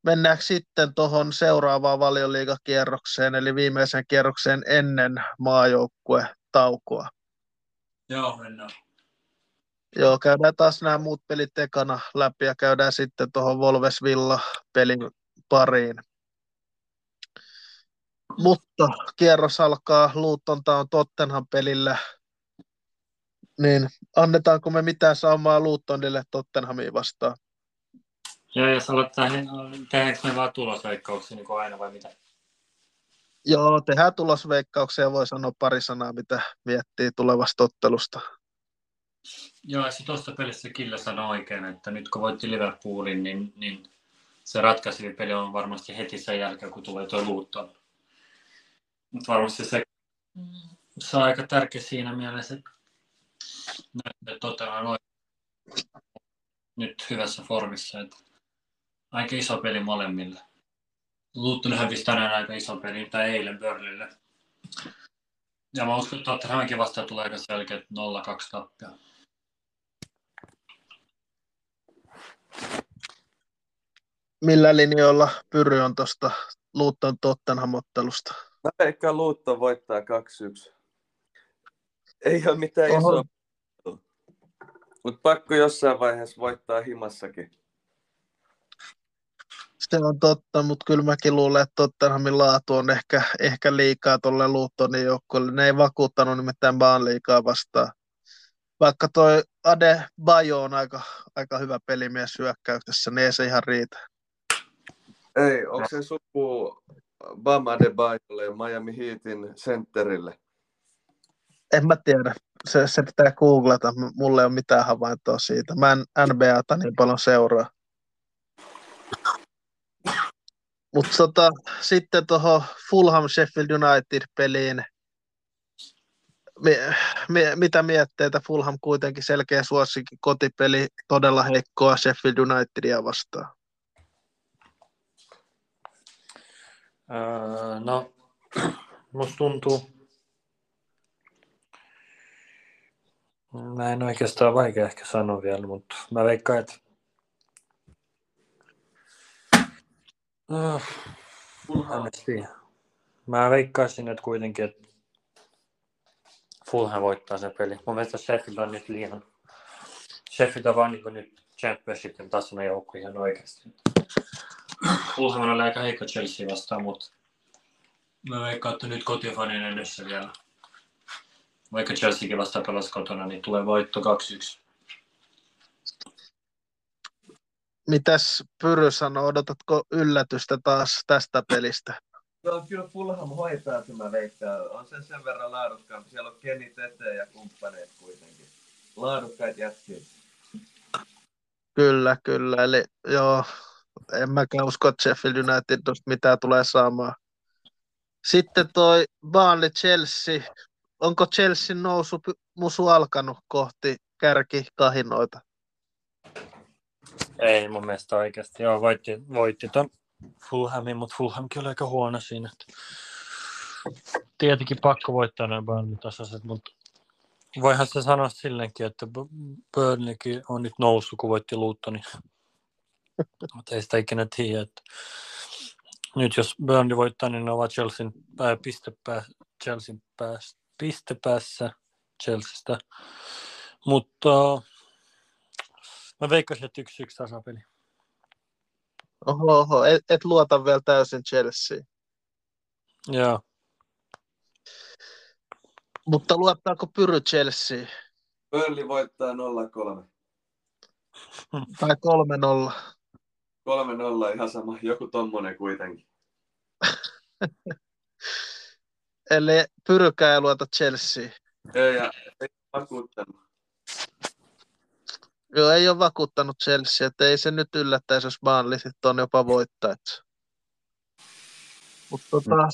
Mennäänkö sitten tuohon seuraavaan Valioliigakierrokseen, eli viimeiseen kierrokseen ennen maajoukkuetaukoa? Joo, mennään. Joo, käydään taas nämä muut pelit ekana läpi ja käydään sitten tuohon Wolves Villa-pelin pariin. Mutta kierros alkaa Luton Town Tottenham pelillä. Niin, annetaanko me mitään saamaa Lutonille Tottenhamia vastaan? Joo, jos aloittaa, tehdäänkö me vaan tulosveikkauksia niin kuin aina vai mitä? Joo, tehdään tulosveikkauksia ja voi sanoa pari sanaa, mitä miettii tulevasta ottelusta. Joo, se tuosta pelissä Kille sanoi oikein, että nyt kun voitti Liverpoolin, niin se ratkaisivi peli on varmasti heti sen jälkeen, kun tulee tuo Luton. Mutta varmasti se on aika tärkeä siinä mielessä, että Tottenham on nyt hyvässä formissa. Että aika iso peli molemmille. Luton hävisi tänään aika iso peli, tai eilen Burnleylle. Ja mä uskon, että Tottenhaminkin vastaan tulee aika selkeät 0-2 tappia. Millä linjoilla Pyry on tuosta Luton Tottenham-ottelusta? Mä pelkkään Luton voittaa 2-1. Ei ole mitään isoa. Mutta pakko jossain vaiheessa voittaa himassakin. Se on totta, mutta kyllä mäkin luulen, että Tottenhamin laatu on ehkä liikaa tuolle Lutonin joukkueelle. Ne ei vakuuttanut nimittäin Baanliigaa vastaan. Vaikka toi Adebayo on aika hyvä pelimies hyökkäyksessä, niin ei se ihan riitä. Ei, onko se suku Bam Adebayolle ja Miami Heatin sentterille? En mä tiedä. Se pitää googlata. Mulla ei ole mitään havaintoa siitä. Mä en NBAta niin paljon seuraa. Mutta sitten tuohon Fulham Sheffield United-peliin. Mitä mietteitä? Fulham kuitenkin selkeä suosikki, kotipeli, todella heikkoa Sheffield Unitedia vastaan. No, musta tuntuu. Mä en oikeastaan vaikea ehkä sanoa vielä, mutta mä veikkaan, että mä veikkaisin, että kuitenkin, että Fulham voittaa sen peli. Mun mielestä Sheffield on nyt liian. Sheffield on vaan niin nyt Championshipin tasana joukko ihan oikeasti. Fulham oli aika heikko Chelsea vastaan, mutta mä veikkaan, että nyt kotifanin edessä vielä. Vaikka Chelseakin vastaan pelasi kotona, niin tulee voitto 2-1. Mitäs Pyry sanoo? Odotatko yllätystä taas tästä pelistä? No kyllä Fulham hoitaa, kun mä veikkaan. On se sen verran laadukkaampi. Siellä on kenit eteen ja kumppaneet kuitenkin. Laadukkaat jätkiä. Kyllä. Eli joo, en mäkään usko, että Sheffield United mitä tulee saamaan. Sitten toi Baanli Chelsea. Onko Chelsea nousu Musu alkanut kohti kärkikahinoita? Ei mun mielestä oikeasti. Joo, voitti ton Fulhamin, mutta Fulhamkin oli aika huono siinä. Tietenkin pakko voittaa nämä Burnley-tasaiset, mutta voihan se sanoa silleenkin, että Burnleykin on nyt noussut, kun voitti Lutonin. Mutta ei sitä ikinä tiedä. Nyt jos Burnley voittaa, niin ne ovat Chelsean pistepäässä Chelseasta. Mutta mä veikkasin, että 1-1 tasapeli. Oho, et luota vielä täysin Chelsea. Joo. Mutta luottaako Pyry Chelsea? Burnley voittaa 0-3. Tai 3-0. 3-0, ihan sama. Joku tommonen kuitenkin. Eli Pyrykää ja luota Chelsea. Ei vakuuttanut. Joo, ei ole vakuuttanut Chelsea, että ei se nyt yllättäisi, jos Baanli sitten on jopa voittajat. Mutta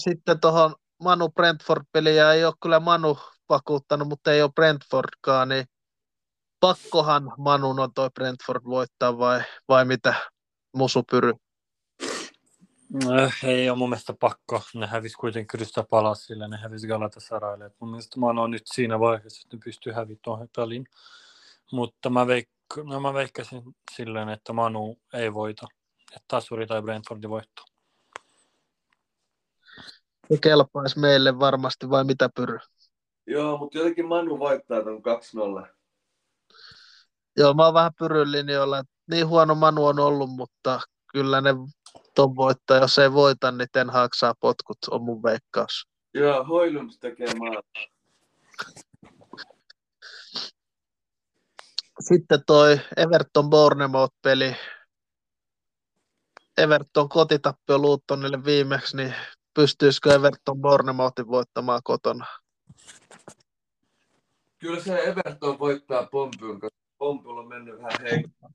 sitten tuohon Manu Brentford-peliä ei ole kyllä Manu vakuuttanut, mutta ei ole Brentfordkaan, niin pakkohan Manun on toi Brentford voittaa vai mitä Musu Pyry? No, ei ole mun mielestä pakko. Ne hävisi kuitenkin Crystal Palacelle, ne hävisi Galatasaraylle. Mun mielestä Manu on nyt siinä vaiheessa, että ne pystyy häviä tuohon peliin. Mutta mä veikkasin silleen, että Manu ei voita. Että tasuri tai Brentfordi voittaa. Se kelpaisi meille varmasti, vai mitä Pyry? Joo, mutta jotenkin Manu voittaa ton 2-0. Joo, mä oon vähän Pyryn linjoilla. Niin huono Manu on ollut, mutta kyllä ne ton voittaa. Jos ei voita, niin Ten Hag saa potkut, on mun veikkaus. Joo, Hoilund tekee maata. Sitten toi Everton-Bournemouth-peli. Everton kotitappio Lutonille viimeksi, niin pystyisikö Everton-Bournemouthin voittamaan kotona? Kyllä se Everton voittaa Pompyyn, koska Pompyllä on mennyt vähän heikkoa.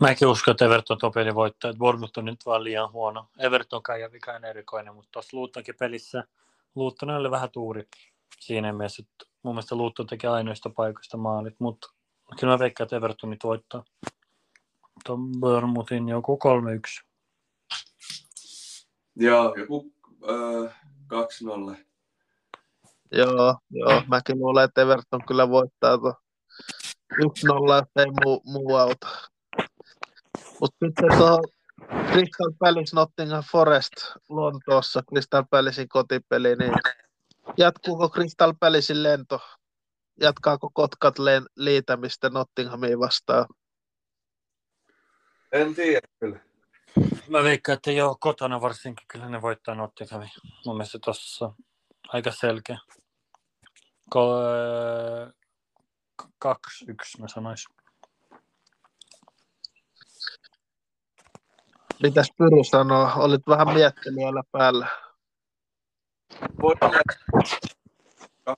Mäkin uskon, että Everton tuo peli voittaa, että Bournemouth on nyt vaan liian huono. Everton kai ja vikain erikoinen, mutta tuossa Lutonkin pelissä Luton oli vähän tuuri siinä mielessä, että mun mielestä Luton tekee ainoista paikoista maalit, mutta kyllä mä veikkaan, että Evertonit voittaa tuon Bournemouthin joku 3-1. Joo, joku 2-0. Joo, mäkin luulen, että Everton kyllä voittaa tuon 1-0, ettei muu auta. Mutta sitten tuohon Crystal Palace Nottingham Forest Lontoossa, Crystal Palacein kotipeli, niin jatkuuko Crystal Palacein lento? Jatkaako Kotkat liitämistä Nottinghamiin vastaan? En tiedä kyllä. Mä veikkaan, että joo, kotona varsinkin kyllä ne voittaa Nottinghamin. Mun mielestä tuossa on aika selkeä. 2-1 mä sanoisin. Mitäs Pyry sanoo? Olit vähän miettelijällä päällä. Voidaan 2-2.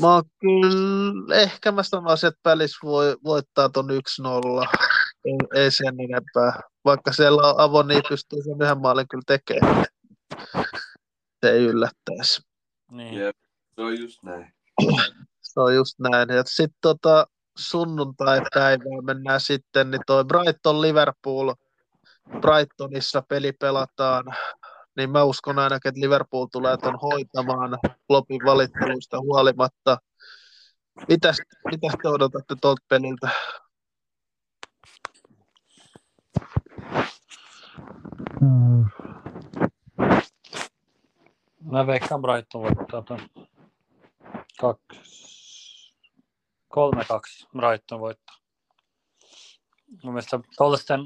Mä kyllä, ehkä mä sanoisin, että Pälis voittaa ton 1-0. Ei sen enempää. Vaikka siellä on Avoni, pystyy sen yhden maalin kyllä tekemään. Se ei yllättäisi. Niin. Jep, se on just näin. Se on just näin. Sitten sunnuntai-päivää mennään sitten, niin toi Brighton-Liverpool. Brightonissa peli pelataan. Niin mä uskon ainakin, että Liverpool tulee ton hoitamaan Kloppin valitteluista huolimatta. Mitäs te odotatte tuolta peliltä? Mä veikkaan Brighton voittaa ton 3-2 Brighton voittaa. Mun mielestä tollaisten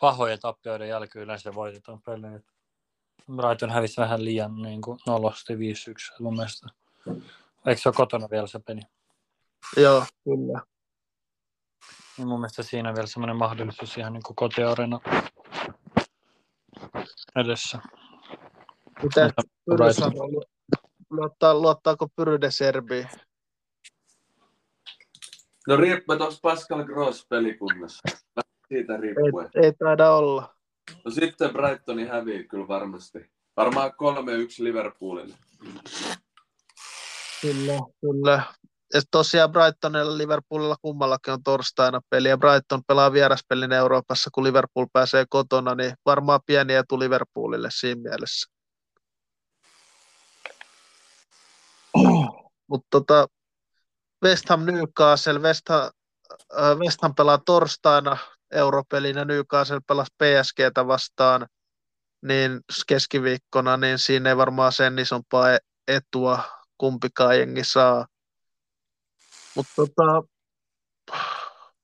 pahojen tappioiden jälkeen yleensä voitetaan pelejä. Brighton hävisi vähän liian niin kuin 0-5-1 mun mielestä. Eikö se ole kotona vielä se peli? Joo, kyllä. Ja mun mielestä siinä on vielä semmoinen mahdollisuus ihan niin kuin kotiareena edessä. Miten Pyry sanoo? Luottaako Pyry De Zerbiin? No riippuen tuossa Pascal Gross pelikunnassa. Siitä riippuen. Ei taida olla. No sitten Brightoni hävii kyllä varmasti. Varmaan 3-1 Liverpoolille. Kyllä, kyllä. Ja tosiaan Brightonilla Liverpoolilla kummallakin on torstaina peli. Ja Brighton pelaa vieraspelin Euroopassa, kun Liverpool pääsee kotona. Niin varmaan pieni etu Liverpoolille siinä mielessä. Mutta West Ham Newcastle. West Ham pelaa torstaina Europelinä, Newcastle pelasi PSG:tä vastaan niin keskiviikkona, niin siinä ei varmaan sen isompaa etua kumpikaan jengi saa. Mutta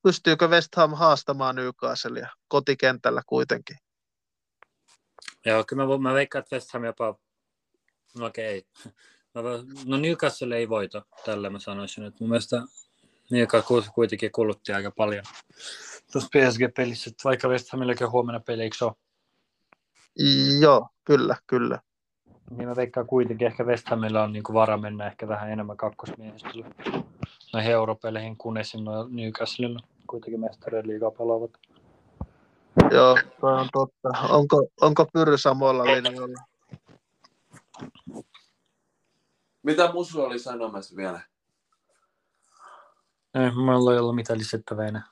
pystyykö West Ham haastamaan Newcastlea kotikentällä kuitenkin? Joo, kyllä mä veikkaan, että West Ham jopa... No okei. No Newcastle ei voita, tällä mä sanoisin, että mun mielestä... Niin, joka kuitenkin kulutti aika paljon tuossa PSG-pelissä, vaikka West Hamilläkin huomenna peli, eikö se ole? Joo, kyllä, kyllä. Niin mä veikkaan kuitenkin, ehkä West Hamilla on niinku vara mennä ehkä vähän enemmän kakkosmiehistöllä noihin europeleihin kuin esim. Newcastlella, kuitenkin mestarien liigaa pelaavat. Joo, toi on totta. Onko Pyry samoilla linjoilla? Mitä Musu oli sanomassa vielä? Ei, mulla ei ollut mitään lisättävää enää.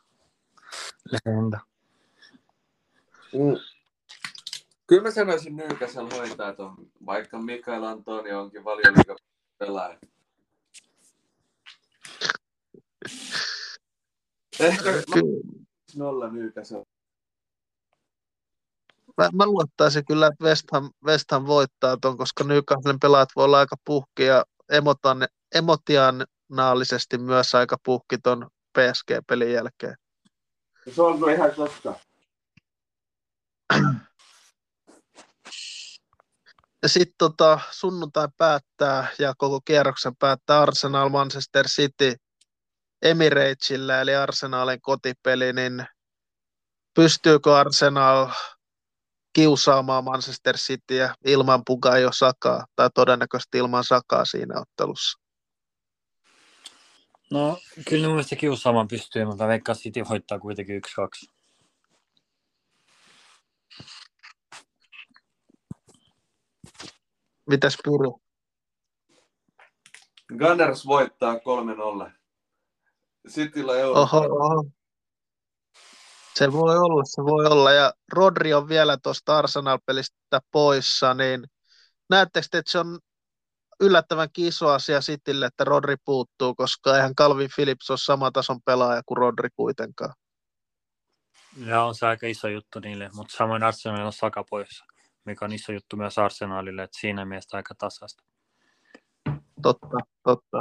Kyllä mä sanoisin Newcastle hoitaa tuohon, vaikka Mikael Antoni onkin Valioliigan pelaaja. Ehkä 0 Newcastle. Mä luottaisin kyllä, että West Ham voittaa tuon, koska Newcastlen pelaat voi olla aika puhkia emotionaalisesti myös aika puhki ton PSG-pelin jälkeen. Se on kyllä ihan totta. Ja sitten sunnuntai päättää ja koko kierroksen päättää Arsenal Manchester City Emiratesillä, eli Arsenalin kotipeli, niin pystyykö Arsenal kiusaamaan Manchester Cityä ilman Bukayo Sakaa tai todennäköisesti ilman Sakaa siinä ottelussa? No, kyllä mun mielestä kiusaamaan pystyy, mutta veikkaan City voittaa kuitenkin 1-2. Mitäs Pyru? Gunners voittaa 3-0. Cityllä Eurooppa. Oho. Se voi olla. Ja Rodri on vielä tuosta Arsenal-pelistä poissa, niin näettekö te, että se on yllättävän iso asia Citylle, että Rodri puuttuu, koska eihän Calvin Phillips ole sama tason pelaaja kuin Rodri kuitenkaan. Joo, se on aika iso juttu niille, mutta samoin Arsenalilla on Saka pois, mikä on iso juttu myös Arsenalille, että siinä mielessä aika tasaista. Totta.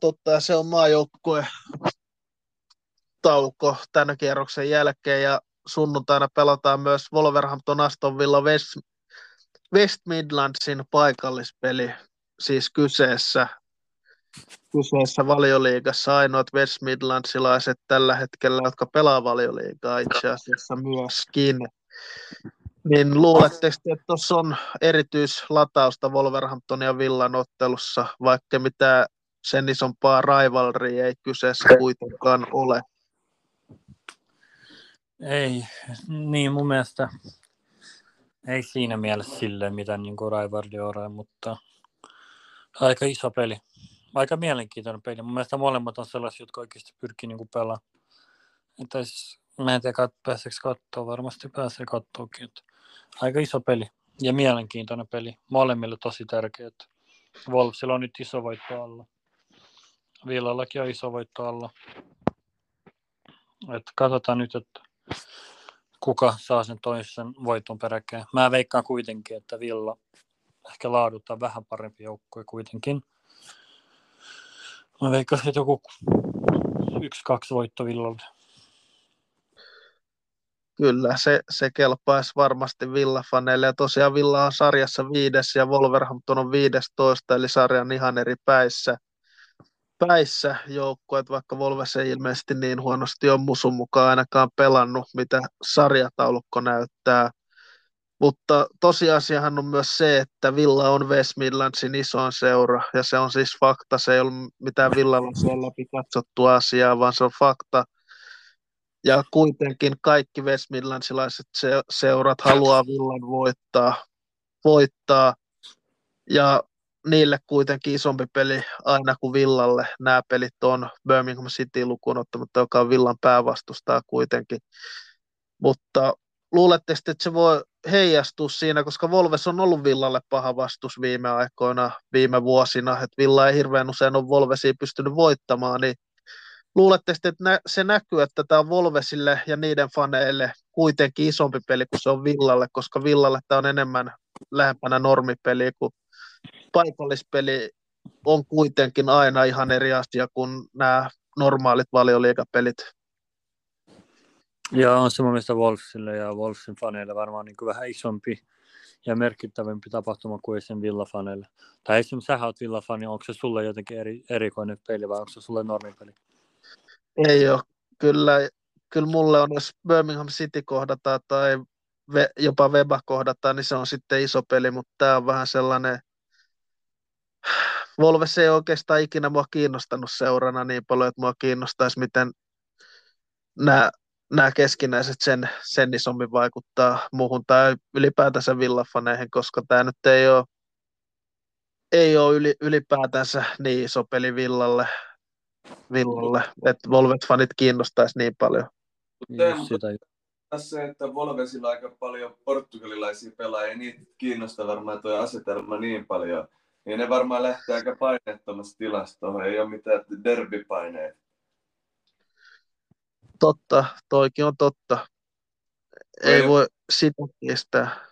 Totta, se on maajoukkue tauko tämän kierroksen jälkeen, ja sunnuntaina pelataan myös Wolverhampton Aston Villa West Midlandsin paikallispeli, siis kyseessä Valioliigassa ainoat West Midlandsilaiset tällä hetkellä, jotka pelaa Valioliigaa itse asiassa myöskin. Niin luuletteko, että tuossa on erityislatausta Wolverhamptonin ja Villan ottelussa, vaikka mitään sen isompaa rivalria ei kyseessä kuitenkaan ole? Ei, niin mun mielestä ei siinä mielessä silleen mitään niin kuin rivalria, mutta aika iso peli. Aika mielenkiintoinen peli. Mun mielestä molemmat on sellaisia, jotka oikeasti pyrkii niin kuin pelaa. Mä en tiedä, pääseekö katsoa. Varmasti pääsee katsoakin. Aika iso peli ja mielenkiintoinen peli. Molemmille tosi tärkeät. Wolvesilla on nyt iso voitto alla. Villallakin on iso voitto alla. Et katsotaan nyt, että kuka saa sen toisen voiton peräkkäin. Mä veikkaan kuitenkin, että Villa ehkä laaduttaa vähän parempi joukkue kuitenkin. Mä veikkaan, että joku 1-2 voitto Villalle. Kyllä, se kelpaisi varmasti Villa-faneille. Ja tosiaan Villa on sarjassa 5. ja Wolverhampton on 15. Eli sarjan ihan eri päissä joukkueet, vaikka Wolves ei ilmeisesti niin huonosti on Musun mukaan ainakaan pelannut, mitä sarjataulukko näyttää. Mutta tosiasiahan on myös se, että Villa on West Midlandsin isoin seura. Ja se on siis fakta. Se ei ole mitään Villalla siellä läpi katsottu asiaa, vaan se on fakta. Ja kuitenkin kaikki West Midlandsilaiset seurat haluaa Villan voittaa. Ja niille kuitenkin isompi peli aina kuin Villalle. Nämä pelit on Birmingham City lukuun ottamatta, joka on Villan päävastustaa kuitenkin. Mutta luuletteko, että se voi heijastua siinä, koska Wolves on ollut Villalle paha vastus viime aikoina, viime vuosina. Että Villa ei hirveän usein ole Wolvesia pystynyt voittamaan, niin luuletteko, että se näkyy, että tämä on Wolvesille ja niiden faneille kuitenkin isompi peli kuin se on Villalle, koska Villalle tämä on enemmän lähempänä normipeliä, kun paikallispeli on kuitenkin aina ihan eri asia kuin nämä normaalit valioliigapelit. Joo, on samaa mieltä Wolvesille ja Wolvesin faneille varmaan niin kuin vähän isompi ja merkittävämpi tapahtuma kuin sen Villa-faneille. Tai esimerkiksi sä oot Villa-fani, onko se sulle jotenkin erikoinen peli vai onko se sulle normipeli? Ei ole. Kyllä mulle on, jos Birmingham City kohdataan tai jopa Weba kohdataan, niin se on sitten iso peli, mutta tämä on vähän sellainen. Wolves ei oikeastaan ikinä mua kiinnostanut seurana niin paljon, että mua kiinnostaisi, miten nämä keskinäiset sen isommin vaikuttaa muuhun tai ylipäätänsä villafaneihin, koska tämä nyt ei ole ylipäätänsä niin iso peli Villalle, että Wolves-fanit kiinnostaisi niin paljon. Tässä se, että Wolvesilla on aika paljon portugalilaisia pelaajia, niitä kiinnostaa varmaan tuo asetelma niin paljon. Ja ne varmaan lähtee aika painettomasta tilastoon, ei ole mitään derbipaineita. Totta, toikin on totta. Ei voi sitä kestää.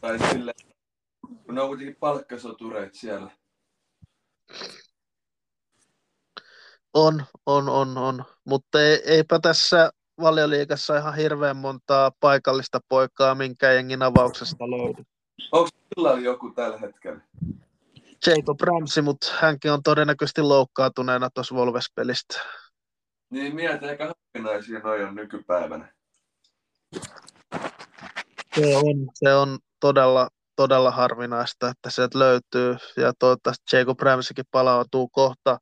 Tai sille, kun ne on kuitenkin palkkasotureita siellä. On. Mutta eipä tässä Valioliigassa ihan hirveän montaa paikallista poikaa minkä jengin avauksesta löydy. Onko sillä joku tällä hetkellä? Jacob Ramsey, mutta hänkin on todennäköisesti loukkaantuneena tuossa Wolves-pelistä. Niin mieltä, eikä harvinaisia noin on nykypäivänä. Se on todella harvinaista, että sieltä löytyy. Ja toivottavasti Jacob Ramseykin palautuu kohta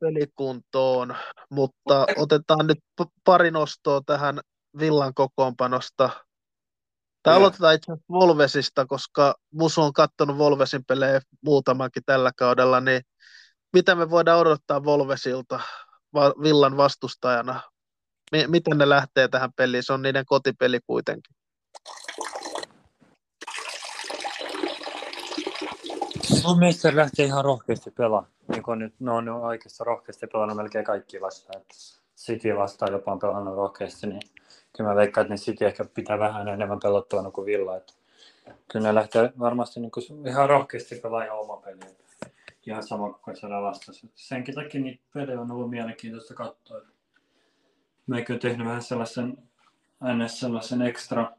pelikuntoon, mutta otetaan nyt pari nostoa tähän Villan kokoonpanosta. Aloitetaan itse asiassa Wolvesista, koska Musu on katsonut Wolvesin pelejä muutamankin tällä kaudella, niin mitä me voidaan odottaa Wolvesilta Villan vastustajana? Miten ne lähtee tähän peliin? Se on niiden kotipeli kuitenkin. Mun mielestä lähtee ihan rohkeasti pelaa. Niin ne on oikeasti rohkeasti pelannut melkein kaikki vastaan. City vastaan jopa on pelannut rohkeasti, niin kyllä mä veikkaan, että ne City ehkä pitää vähän enemmän pelottavana kuin Villa. Että kyllä ne lähtee varmasti niin kuin ihan rohkeasti pelaamaan oma peliä. Ihan sama kuin siellä vastasi. Senkin takia niitä pelejä on ollut mielenkiintoista katsoa. Mä eikö tehnyt vähän sellaisen ekstra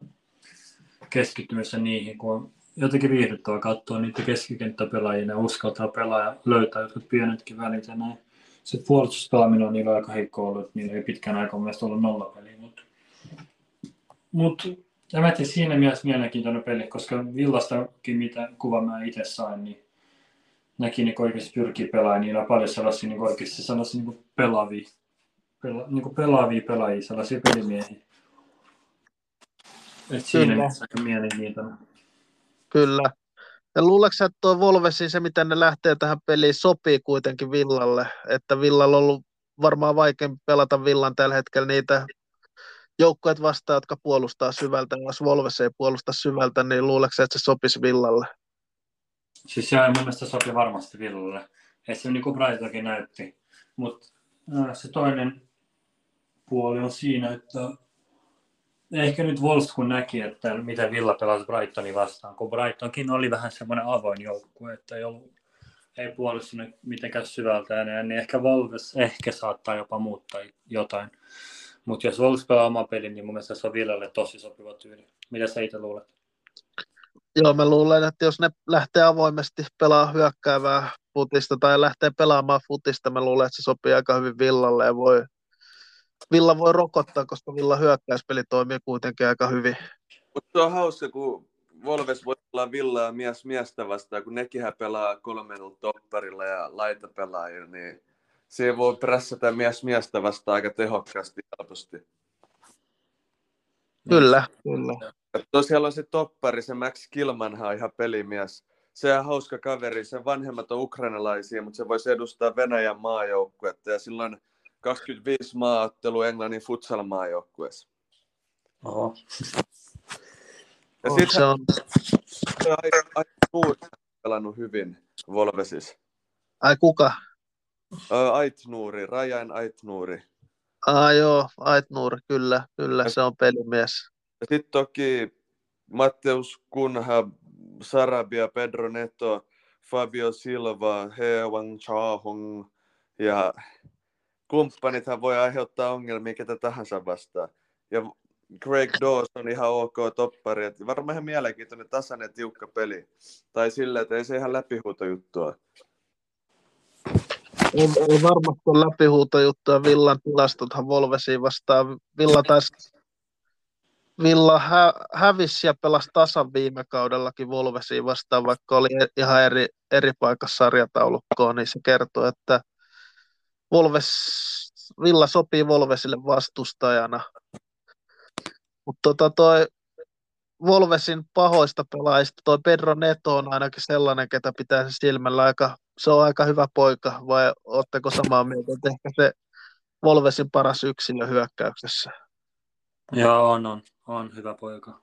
keskittymisen niihin, kun on jotenkin viihdyttävä katsoa niitä keskikenttäpelaajia, ne uskaltaa pelaa ja löytää jotkut pienetkin välit ja näin. Se puolustuspelaaminen on niillä aika heikko ollut, niillä ei pitkän aikaa mielestäni ollut nollapeliä, mutta mä tein siinä mielessä mielenkiintoinen peli, koska Villastakin mitä kuva mä itse sain, niin näki niin oikeasti pyrkii pelaamaan, niillä on paljon sellaisia niin oikeasti sellaisia niin pelaavia pelaajia, sellaisia pelimiehiä. Et siinä mielessä aika mielenkiintoinen. Kyllä. Ja luuleeko että tuo Wolvesi, se miten ne lähtee tähän peliin, sopii kuitenkin Villalle? Että Villalla on ollut varmaan vaikeampi pelata Villan tällä hetkellä niitä joukkueet vastaan, jotka puolustaa syvältä. Jos Wolves ei puolusta syvältä, niin luuleeko että se sopisi Villalle? Siis joo, mun mielestä sopii varmasti Villalle. Ei se niin kuin Brightonkin näytti. Mutta se toinen puoli on siinä, että ehkä nyt Wolves kun näki, että mitä Villa pelasi Brightoni vastaan, kun Brightonkin oli vähän semmoinen avoin joukkue, että ei puolustunut mitenkään syvältä enää, niin ehkä Wolves ehkä saattaa jopa muuttaa jotain. Mutta jos Wolves pelaa oman pelin, niin mun mielestä se on Villalle tosi sopiva tyyli. Mitä sä itse luulet? Joo, mä luulen, että jos ne lähtee avoimesti pelaamaan hyökkäävää futista tai lähtee pelaamaan futista, mä luulen, että se sopii aika hyvin Villalle ja Villa voi rokottaa, koska Villa hyökkäyspeli toimii kuitenkin aika hyvin. Mutta se on hauska, kun Wolves voi pelaa Villaa miestä vastaan, kun nekinhän pelaa 3 minuutin topparilla ja laitapelaajilla, niin se voi prässätä miestä vastaan aika tehokkaasti helposti. Kyllä, kyllä. Tosiaan on se toppari, se Max Kilmanhan on ihan pelimies. Se on hauska kaveri, sen vanhemmat on ukrainalaisia, mutta se voisi edustaa Venäjän maajoukkuetta ja silloin 25 maaottelua Englannin futsal-maajoukkueessa. Oho. Ja sitten se on aika muut pelannut hyvin Wolvesis. Ai kuka? Aitnuuri, Rajan Aitnuuri. Joo, Aitnuuri, kyllä, se on pelimies. Ja sitten toki Matteus Kunha, Sarabia, Pedro Neto, Fabio Silva, He Wang Chahong ja kumppanithan voi aiheuttaa ongelmia ketä tahansa vastaan. Ja Greg Dawes on ihan ok toppari. Et varmaan ihan mielenkiintoinen tasainen tiukka peli. Tai sillä, että ei se ihan läpihuutojuttua. Ei varmasti ole läpihuutojuttua. Villan tilastothan Wolvesiin vastaan. Villa hävisi ja pelasi tasan viime kaudellakin Wolvesiin vastaan, vaikka oli ihan eri paikassa sarjataulukkoa. Niin se kertoo, että Villa sopii Wolvesille vastustajana, mutta toi Wolvesin pahoista pelaajista, toi Pedro Neto on ainakin sellainen, ketä pitää silmällä se on aika hyvä poika, vai ootteko samaa mieltä, että ehkä se Wolvesin paras yksilö hyökkäyksessä? Joo, on hyvä poika.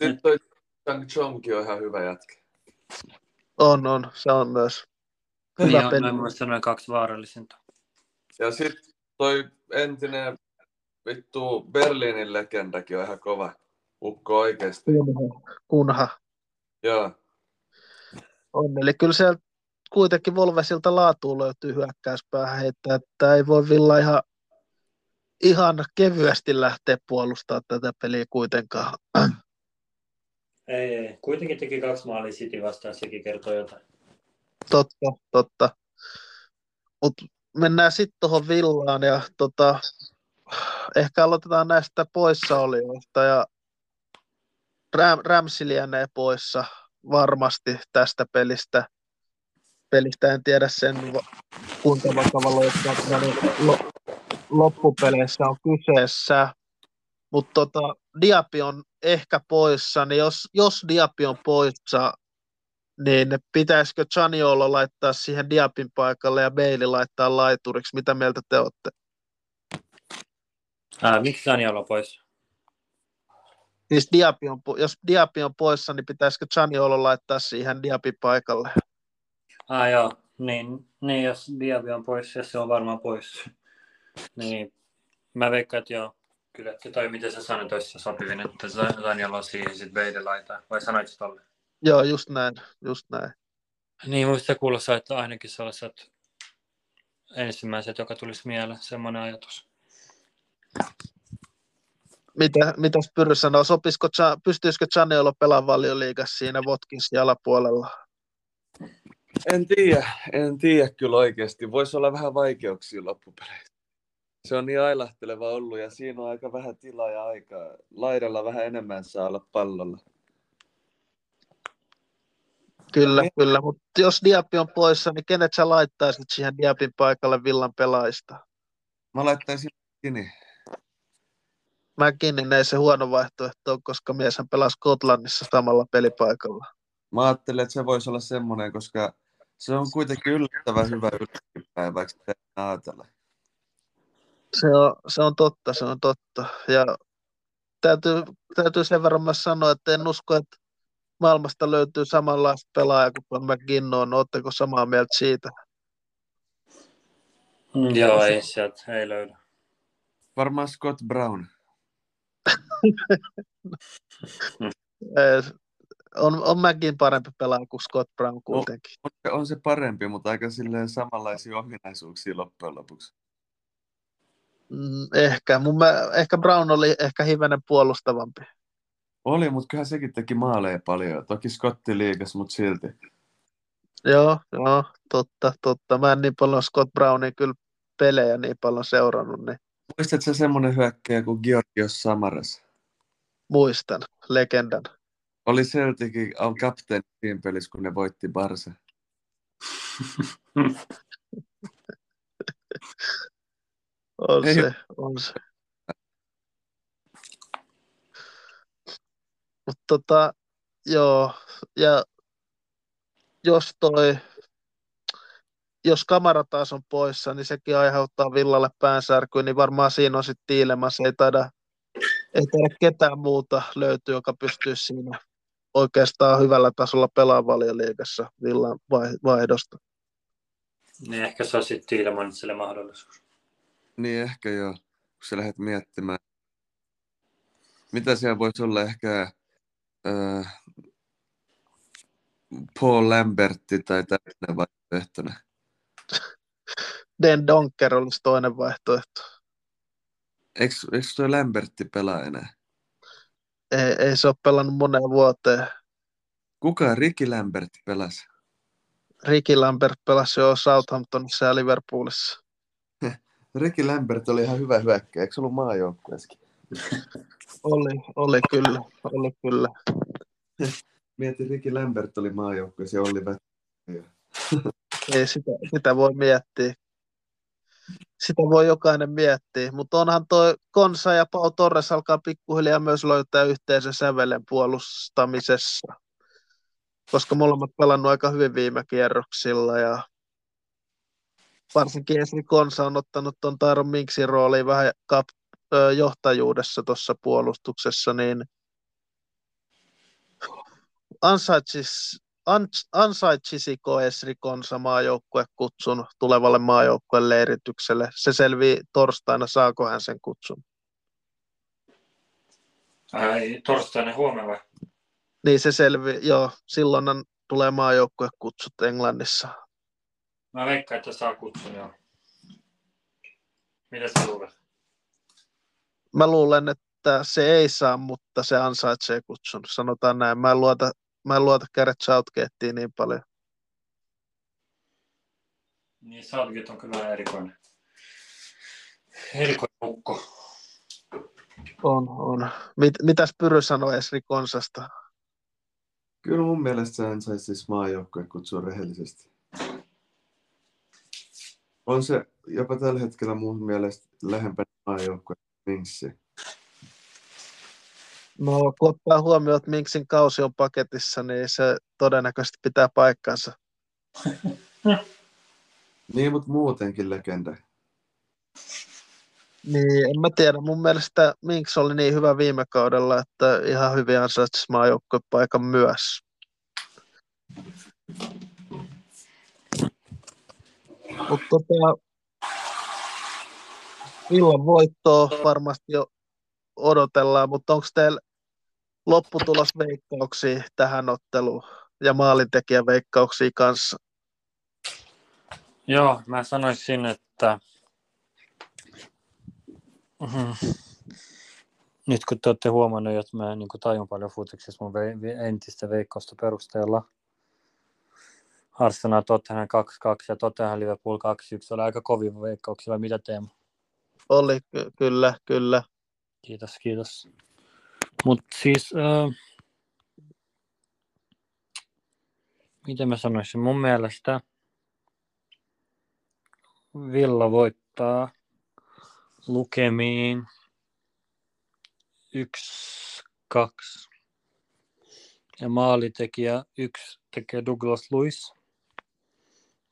Nyt toi Tang Chongki on ihan hyvä jätkä. On, se on myös. Hyvä niin, mä muistan noin 2 vaarallisinta. Ja sitten toi entinen vittu Berliinin legendäkin on ihan kova ukko oikeesti. Kunha. Joo. On, eli kyllä siellä kuitenkin Wolvesilta laatuun löytyy hyökkäyspäähän heittää, että ei voi Villa ihan kevyesti lähteä puolustamaan tätä peliä kuitenkaan. Ei, kuitenkin teki 2 maalia City vastaan, sekin kertoo jotain. Totta. Mutta mennään sitten tuohon Villaan ja ehkä aloitetaan näistä poissaolijoista ja Ramsey lienee poissa varmasti tästä pelistä. En tiedä sen kuinka vakavalla loppupeleissä on kyseessä, mutta Diaby on ehkä poissa, niin jos Diaby on poissa, niin pitäisikö Zaniolo laittaa siihen Diabyn paikalle ja Bailey laittaa laituriksi? Mitä mieltä te olette? Miksi Zaniolo pois? Niin jos Diaby on poissa, niin pitäisikö Zaniolo laittaa siihen Diaby paikalle? Ah joo, niin jos Diaby on poissa, ja se on varmaan poissa. Niin, mä veikkaan, että joo. Kyllä, että toi miten sä sanoit, olisi sopivin, että Zaniolo on siihen sitten Beide laitaa. Vai sanoit sä tolle? Joo, just näin. Niin, muista kuulossa, että ainakin sellaiset ensimmäiset, joka tulisi mieleen, semmoinen ajatus. Mitäs Pyry sanoo? Pystyisikö Zaniolo pelaamaan Valioliigassa siinä Votkinsin alapuolella? En tiedä kyllä oikeasti. Voisi olla vähän vaikeuksia loppupeleissä. Se on niin ailahteleva ollut ja siinä on aika vähän tilaa ja aikaa. Laidalla vähän enemmän saa olla pallolla. Kyllä. Mutta jos Diaby on poissa, niin kenet sä laittaisit siihen Diabyn paikalle Villan pelaajista? Mä laittaisin Kini. Mäkin ei se huono vaihtoehto ole, koska mieshän pelasi Skotlannissa samalla pelipaikalla. Mä ajattelin, että se voisi olla semmoinen, koska se on kuitenkin yllättävän hyvä yllättävän, vaikka sitä ei ajatella. Se on totta. Ja täytyy sen verran myös sanoa, että en usko, että maailmasta löytyy samanlaista pelaajaa kuin McGinnon. Oletteko samaa mieltä siitä? Joo, ei sieltä, ei löydy. Varmaan Scott Brown. on mäkin parempi pelaaja kuin Scott Brown kuitenkin. On se parempi, mutta aika silleen samanlaisia ominaisuuksia loppujen lopuksi. Ehkä Brown oli ehkä hivenen puolustavampi. Oli, mutta kyllähän sekin teki maaleja paljon. Toki Scotti liigas, mutta silti. Joo, totta. Mä en niin paljon Scott Brownin kyllä pelejä niin paljon seurannut, niin muistatko sä semmoinen hyökkäjä kuin Georgios Samaras? Muistan, legendan. Oli siltikin kapteeni siinä pelissä, kun ne voitti Barsa. On se. Mutta joo, ja jos jos Kamara taas on poissa, niin sekin aiheuttaa Villalle päänsärkyä, niin varmaan siinä on sitten Tiilemans. Ei taida ketään muuta löytyy, joka pystyy siinä oikeastaan hyvällä tasolla pelaamaan Valioliigassa Villan vaihdosta. Niin ehkä se on sitten Tiilemansille mahdollisuus. Niin ehkä joo, kun sä lähdet miettimään. Mitä siellä voisi olla ehkä Paul Lambertti tai tämmöinen vaihtoehtona? Den Donker olisi toinen vaihtoehto. Eikö tuo Lambertti pelaa enää? Ei se ole pelannut moneen vuoteen. Kuka Ricky Lambert pelasi? Ricky Lambert pelasi jo Southamptonissa ja Liverpoolissa. Ricky Lambert oli ihan hyvä hyökkäjä. Eikö se ollut maajoukkueessakin? Oli kyllä. Mietin, Ricky Lambert oli maajoukkueessa ja Olli Vättinen. Ei, sitä voi miettiä. Sitä voi jokainen miettiä, mutta onhan toi Konsa ja Pau Torres alkaa pikkuhiljaa myös löytää yhteisen sävelen puolustamisessa, koska molemmat pelannut aika hyvin viime kierroksilla ja varsinkin ensin Konsa on ottanut tuon Taaron Minksin rooliin vähän johtajuudessa tuossa puolustuksessa, niin ansaitsisiko Esri Konsa maajoukkuekutsun tulevalle maajoukkueen leiritykselle? Se selvii torstaina, saako hän sen kutsun? Torstaina huomenna vai? Niin se selvii, joo. Silloin tulee maajoukkuekutsut Englannissa. Mä veikkaan, että saa kutsun, joo. Mitä sä luulet? Mä luulen, että se ei saa, mutta se ansaitsee kutsun. Sanotaan näin. Mä en luota Gareth Southgateen niin paljon. Niin, Southgate on kyllä erikoinen. Erikoinen ukko. On. Mitäs Pyry sanoi Esri Konsasta? Kyllä mun mielestä se ansaisi siis maajoukkoja kutsua rehellisesti. On se jopa tällä hetkellä mun mielestä lähempänä maajoukkoja kuin Minksi. No, kun ottaa huomioon, että Minksin kausi on paketissa, niin se todennäköisesti pitää paikkansa. Niin, mutta muutenkin legenda. Niin, en mä tiedä. Mun mielestä Minks oli niin hyvä viime kaudella, että ihan hyvin ansaitsisi maajoukkuepaikan myös. Mutta illan voittoa varmasti jo odotellaan, mutta onko teillä lopputulosveikkauksia tähän otteluun ja maalintekijäveikkauksia kanssa? Joo, mä sanoisin, että nyt kun te olette huomannut, että mä niin tajun paljon futiksessa mun entistä veikkausta perusteella. Arsenal Tottenham 2-2 ja Tottenham Liverpool 2-1 oli aika kovin veikkauksilla. Mitä Teemu? Oli, kyllä. Kiitos. Mutta siis, miten mä sanoisin, mun mielestä Villa voittaa lukemiin 1-2. Ja maalitekijä 1 tekee Douglas Luiz,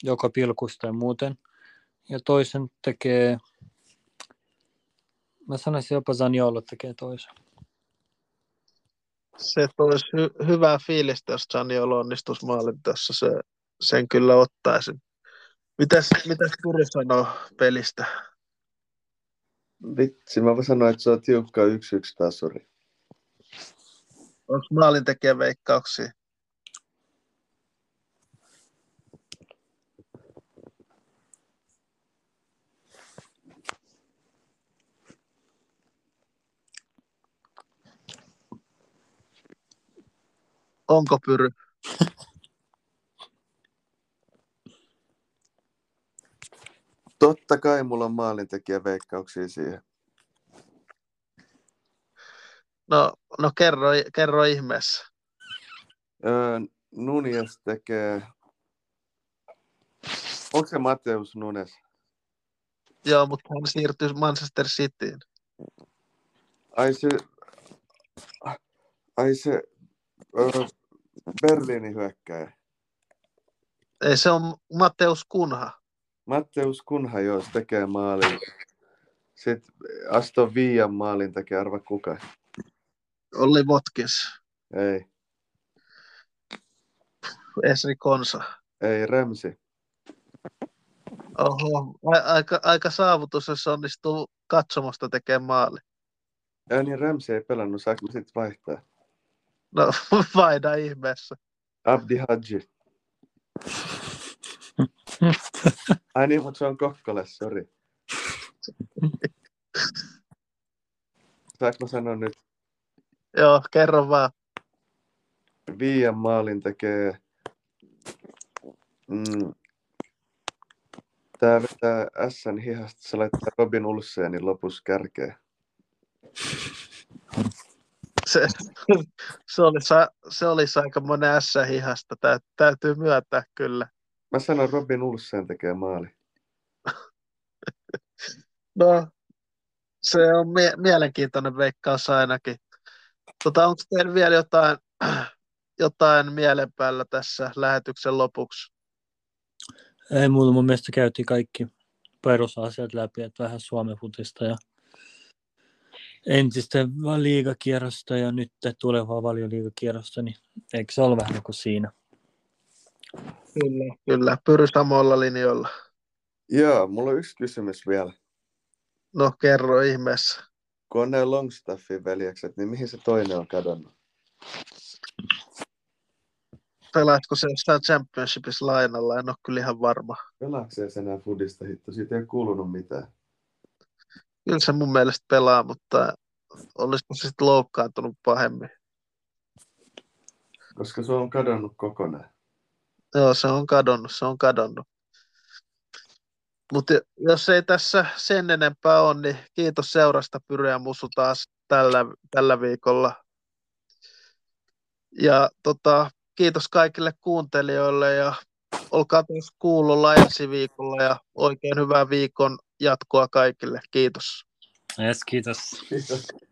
joka pilkusta ja muuten. Ja toisen tekee, mä sanoisin jopa Zaniolo tekee toisen. Se olisi hyvää fiilistä, jos Zaniolo onnistuisi maalin tässä. Sen kyllä ottaisin. Mitäs Kuri sanoo pelistä? Vitsi, mä sanoin, että se on tiukka 1-1 tasuri. Onko maalintekijän veikkauksia? Onko Pyry? Totta kai mulla on maalintekijän veikkauksia siihen. No kerro ihmeessä. Nunes tekee... Onko se Mateus Nunes? Joo, mutta hän siirtyy Manchester Cityin. Ai se... Berliinin hyökkääjä. Ei, se on Mateus Kunha. Mateus Kunha, joo, se tekee maalin. Sitten Aston Villan maalin tekee, arva kuka. Olli Votkis. Ei. Esri Konsa. Ei, Remsi. Oho, aika saavutus, jos onnistuu katsomasta tekemään maali. Joo, niin Remsi ei pelannut, saanko sitten vaihtaa? No, vaihda ihmeessä. Abdi Hadji. Ai niin, mutta se on Kokkola, sori. Saanko sanoa nyt? Joo, kerro vaan. Viian maalin tekee... Tää vetää S:n hihasta, se laittaa Robin Olsenin lopussa kärkeä. Se olisi aika monen S-hihasta. Täytyy myöntää kyllä. Mä sanon Robin Olsen tekee maali. No, se on mielenkiintoinen veikkaus ainakin. Onko teillä vielä jotain mielen päällä tässä lähetyksen lopuksi? Ei muuta. Mun mielestä käytiin kaikki perusasiat läpi. Että vähän Suomen futista ja entistä liigakierrosta ja nyt tulevaa valioliigakierrosta, niin eikö se ole vähän kuin siinä? Kyllä. Pyry samoilla linjoilla. Joo, mulla on yksi kysymys vielä. No, kerro ihmeessä. Kun on ne Longstaffin veljekset, niin mihin se toinen on kadonnut? Pelaatko se jostain Championshipissa lainalla? En ole kyllä ihan varma. Pelaakseen se enää fudista hitto? Siitä ei ole kuulunut mitään. Kyllä se mun mielestä pelaa, mutta olisiko se sitten loukkaantunut pahemmin? Koska se on kadonnut kokonaan. Joo, se on kadonnut. Mutta jos ei tässä sen enempää ole, niin kiitos seurasta Pyry ja Musu taas tällä viikolla. Ja kiitos kaikille kuuntelijoille ja olkaa taas kuulolla ensi viikolla ja oikein hyvää viikon jatkoa kaikille. Kiitos. Yes, kiitos.